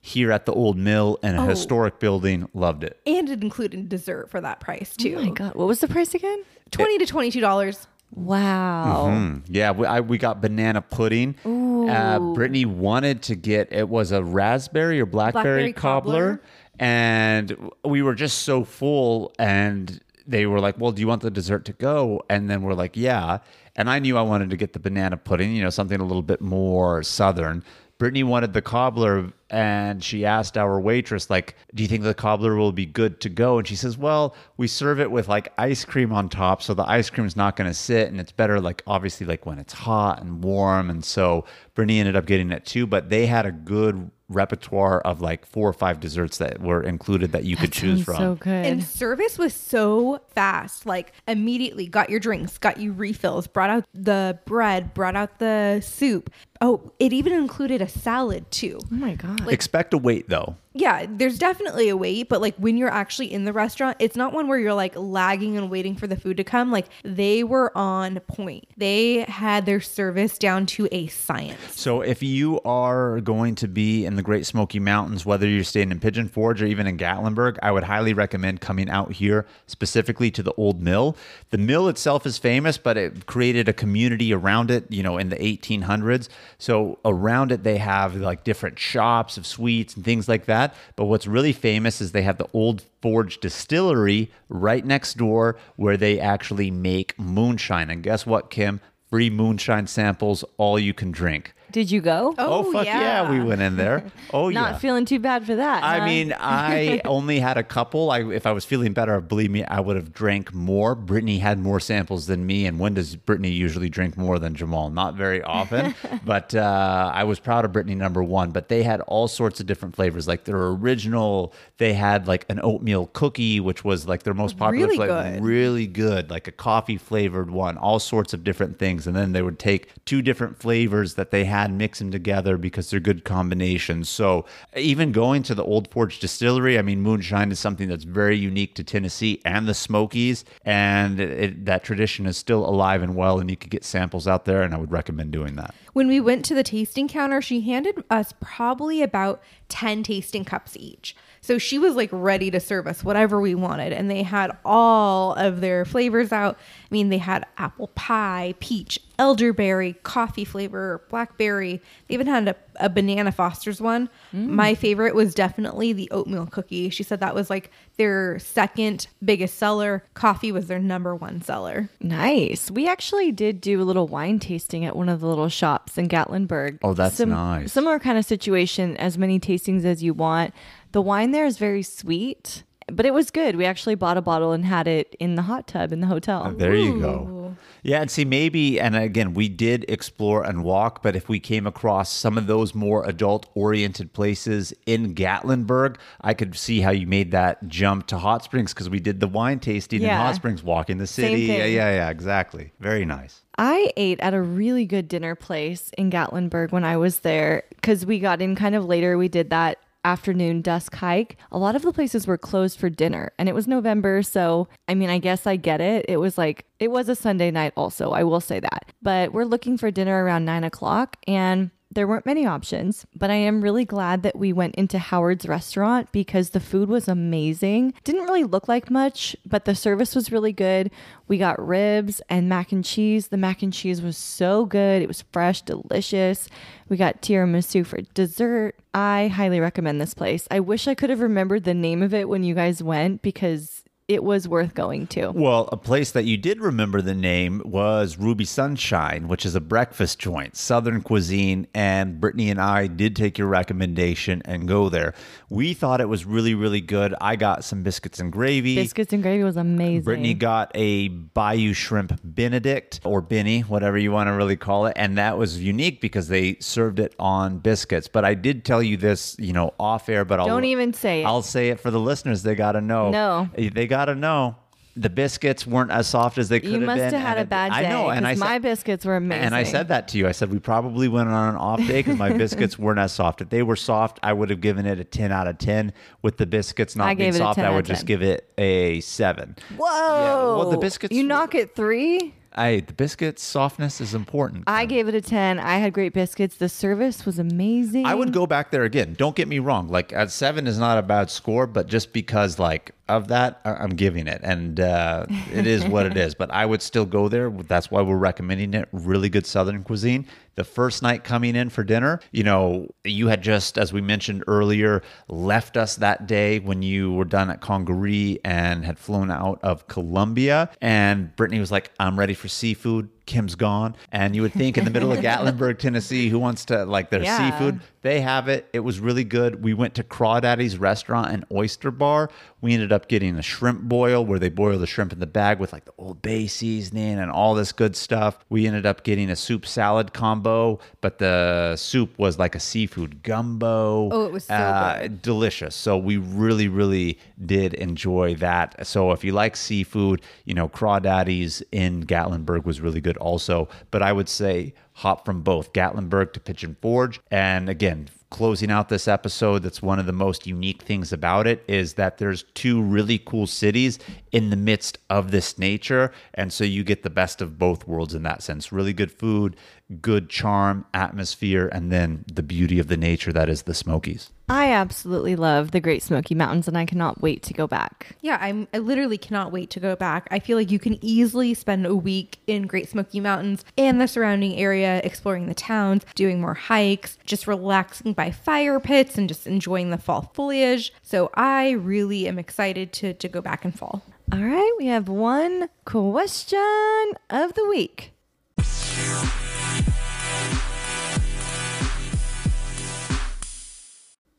here at the Old Mill in a oh. historic building. Loved it. And it included dessert for that price too. Oh my God, what was the price again? twenty to twenty-two dollars. Wow. Mm-hmm. Yeah, we, I, we got banana pudding. Ooh. Uh, Brittany wanted to get, it was a raspberry or blackberry, blackberry cobbler. cobbler. And we were just so full. And they were like, well, do you want the dessert to go? And then we're like, yeah. And I knew I wanted to get the banana pudding, you know, something a little bit more southern. Brittany wanted the cobbler, and she asked our waitress, like, do you think the cobbler will be good to go? And she says, well, we serve it with like ice cream on top, so the ice cream is not going to sit, and it's better like obviously like when it's hot and warm. And so Brittany ended up getting it too, but they had a good repertoire of like four or five desserts that were included that you that could choose from. So good. And service was so fast, like immediately got your drinks, got you refills, brought out the bread, brought out the soup. Oh, it even included a salad too. Oh my God. Like, expect a wait though. Yeah, there's definitely a wait, but like when you're actually in the restaurant, it's not one where you're like lagging and waiting for the food to come. Like they were on point. They had their service down to a science. So if you are going to be in the Great Smoky Mountains, whether you're staying in Pigeon Forge or even in Gatlinburg, I would highly recommend coming out here specifically to the Old Mill. The mill itself is famous, but it created a community around it, you know, in the eighteen hundreds. So around it, they have like different shops of sweets and things like that. But what's really famous is they have the Old Forge Distillery right next door where they actually make moonshine. And guess what, Kim? Free moonshine samples, all you can drink. Did you go? Oh, oh fuck yeah. yeah, we went in there. Oh, Not yeah. Not feeling too bad for that. I huh? mean, I only had a couple. I, if I was feeling better, believe me, I would have drank more. Brittany had more samples than me. And when does Brittany usually drink more than Jamal? Not very often. But uh, I was proud of Brittany, number one. But they had all sorts of different flavors. Like their original, they had like an oatmeal cookie, which was like their most popular really flavor. Good. Really good. Like a coffee flavored one. All sorts of different things. And then they would take two different flavors that they had and mix them together because they're good combinations. So even going to the Old Forge Distillery, I mean, moonshine is something that's very unique to Tennessee and the Smokies, and it, that tradition is still alive and well, and you could get samples out there, and I would recommend doing that. When we went to the tasting counter, she handed us probably about ten tasting cups each. So she was like ready to serve us whatever we wanted, and they had all of their flavors out. I mean, they had apple pie, peach, elderberry, coffee flavor, blackberry. They even had a, a banana Foster's one. Mm. My favorite was definitely the oatmeal cookie. She said that was like their second biggest seller. Coffee was their number one seller. Nice. We actually did do a little wine tasting at one of the little shops in Gatlinburg. Oh, that's Some, nice. Similar kind of situation, as many tastings as you want. The wine there is very sweet, but it was good. We actually bought a bottle and had it in the hot tub in the hotel. There you go. Yeah, and see, maybe, and again, we did explore and walk, but if we came across some of those more adult-oriented places in Gatlinburg, I could see how you made that jump to Hot Springs because we did the wine tasting yeah. in Hot Springs, walking the city. Yeah, yeah, yeah, exactly. Very nice. I ate at a really good dinner place in Gatlinburg when I was there because we got in kind of later. We did that afternoon dusk hike. A lot of the places were closed for dinner, and it was November, so I mean, I guess I get it. It was like, it was a Sunday night also, I will say that. But we're looking for dinner around nine o'clock, and there weren't many options, but I am really glad that we went into Howard's restaurant because the food was amazing. Didn't really look like much, but the service was really good. We got ribs and mac and cheese. The mac and cheese was so good. It was fresh, delicious. We got tiramisu for dessert. I highly recommend this place. I wish I could have remembered the name of it when you guys went because it was worth going to. Well, a place that you did remember the name was Ruby Sunshine, which is a breakfast joint, Southern cuisine, and Brittany and I did take your recommendation and go there. We thought it was really, really good. I got some biscuits and gravy. Biscuits and gravy was amazing. Brittany got a Bayou Shrimp Benedict, or Benny, whatever you want to really call it, and that was unique because they served it on biscuits. But I did tell you this, you know, off air, but Don't I'll- Don't even say it. I'll say it for the listeners. They got to know. No. They got gotta know the biscuits weren't as soft as they could have been. You must have had a bad day. I know, and I my biscuits were amazing. And I said that to you. I said we probably went on an off day because my biscuits weren't as soft. If they were soft, I would have given it a ten out of ten. With the biscuits not being soft, I would just give it a seven. Whoa! Yeah, well, the biscuits. You knock it three. I the biscuits softness is important. I gave it a ten. I had great biscuits. The service was amazing. I would go back there again. Don't get me wrong. Like at seven is not a bad score, but just because like of that, I'm giving it, and uh, it is what it is. But I would still go there. That's why we're recommending it. Really good Southern cuisine. The first night coming in for dinner, you know, you had just, as we mentioned earlier, left us that day when you were done at Congaree and had flown out of Columbia. And Brittany was like, I'm ready for seafood. Kim's gone. And you would think in the middle of Gatlinburg, Tennessee, who wants to like their yeah. seafood? They have it. It was really good. We went to Crawdaddy's restaurant and oyster bar. We ended up getting a shrimp boil where they boil the shrimp in the bag with like the Old Bay seasoning and all this good stuff. We ended up getting a soup salad combo, but the soup was like a seafood gumbo. Oh, it was so uh, good. Delicious. So we really, really did enjoy that. So if you like seafood, you know, Crawdaddy's in Gatlinburg was really good also, but I would say hop from both Gatlinburg to Pigeon Forge. And again, closing out this episode, that's one of the most unique things about it is that there's two really cool cities in the midst of this nature. And so you get the best of both worlds in that sense. Really good food, good charm, atmosphere, and then the beauty of the nature that is the Smokies. I absolutely love the Great Smoky Mountains, and I cannot wait to go back. Yeah, I'm, I literally cannot wait to go back. I feel like you can easily spend a week in Great Smoky Mountains and the surrounding area, exploring the towns, doing more hikes, just relaxing by fire pits, and just enjoying the fall foliage. So I really am excited to, to go back in fall. All right, we have one question of the week.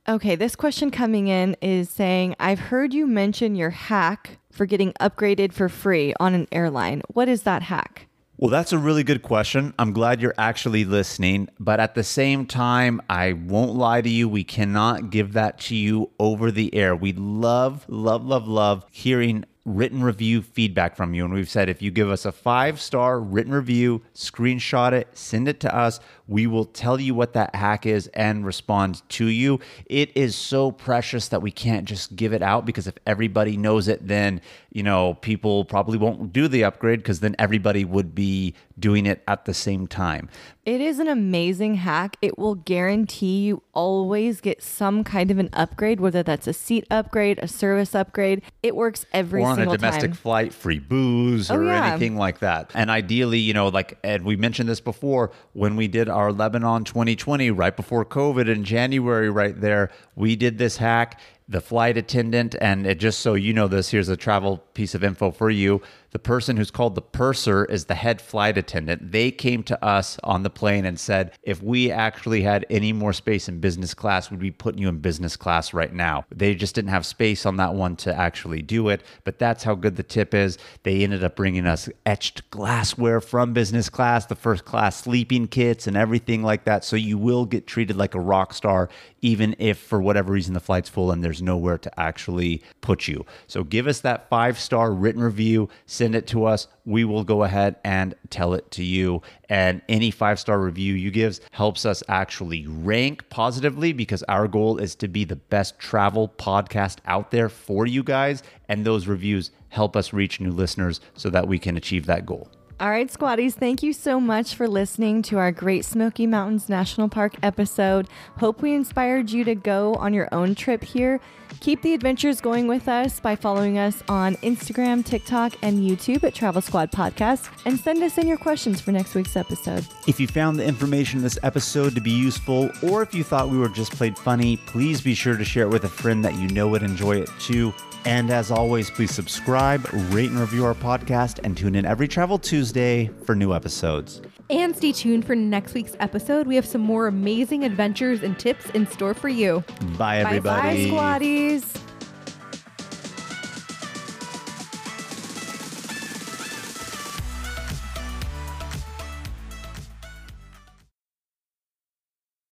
Okay, this question coming in is saying, I've heard you mention your hack for getting upgraded for free on an airline. What is that hack? Well, that's a really good question. I'm glad you're actually listening. But at the same time, I won't lie to you. We cannot give that to you over the air. We love, love, love, love hearing written review feedback from you. And we've said, if you give us a five-star written review, screenshot it, send it to us. We will tell you what that hack is and respond to you. It is so precious that we can't just give it out, because if everybody knows it, then, you know, people probably won't do the upgrade, because then everybody would be doing it at the same time. It is an amazing hack. It will guarantee you always get some kind of an upgrade, whether that's a seat upgrade, a service upgrade. It works every single time. Or on a domestic time. flight, free booze or oh, yeah. anything like that. And ideally, you know, like, and we mentioned this before, when we did our Lebanon twenty twenty, right before COVID in January right there, we did this hack. The flight attendant, and it, just so you know this, here's a travel piece of info for you. The person who's called the purser is the head flight attendant. They came to us on the plane and said, if we actually had any more space in business class, we'd be putting you in business class right now. They just didn't have space on that one to actually do it, but that's how good the tip is. They ended up bringing us etched glassware from business class, the first class sleeping kits and everything like that. So you will get treated like a rock star, even if for whatever reason the flight's full and there's nowhere to actually put you. So give us that five-star written review, send it to us. We will go ahead and tell it to you. And any five-star review you give helps us actually rank positively, because our goal is to be the best travel podcast out there for you guys. And those reviews help us reach new listeners so that we can achieve that goal. All right, Squatties, thank you so much for listening to our Great Smoky Mountains National Park episode. Hope we inspired you to go on your own trip here. Keep the adventures going with us by following us on Instagram, TikTok, and YouTube at Travel Squad Podcast, and send us in your questions for next week's episode. If you found the information in this episode to be useful, or if you thought we were just played funny, please be sure to share it with a friend that you know would enjoy it too. And as always, please subscribe, rate and review our podcast, and tune in every Travel Tuesday for new episodes. And stay tuned for next week's episode. We have some more amazing adventures and tips in store for you. Bye, everybody. Bye, bye, squaddies.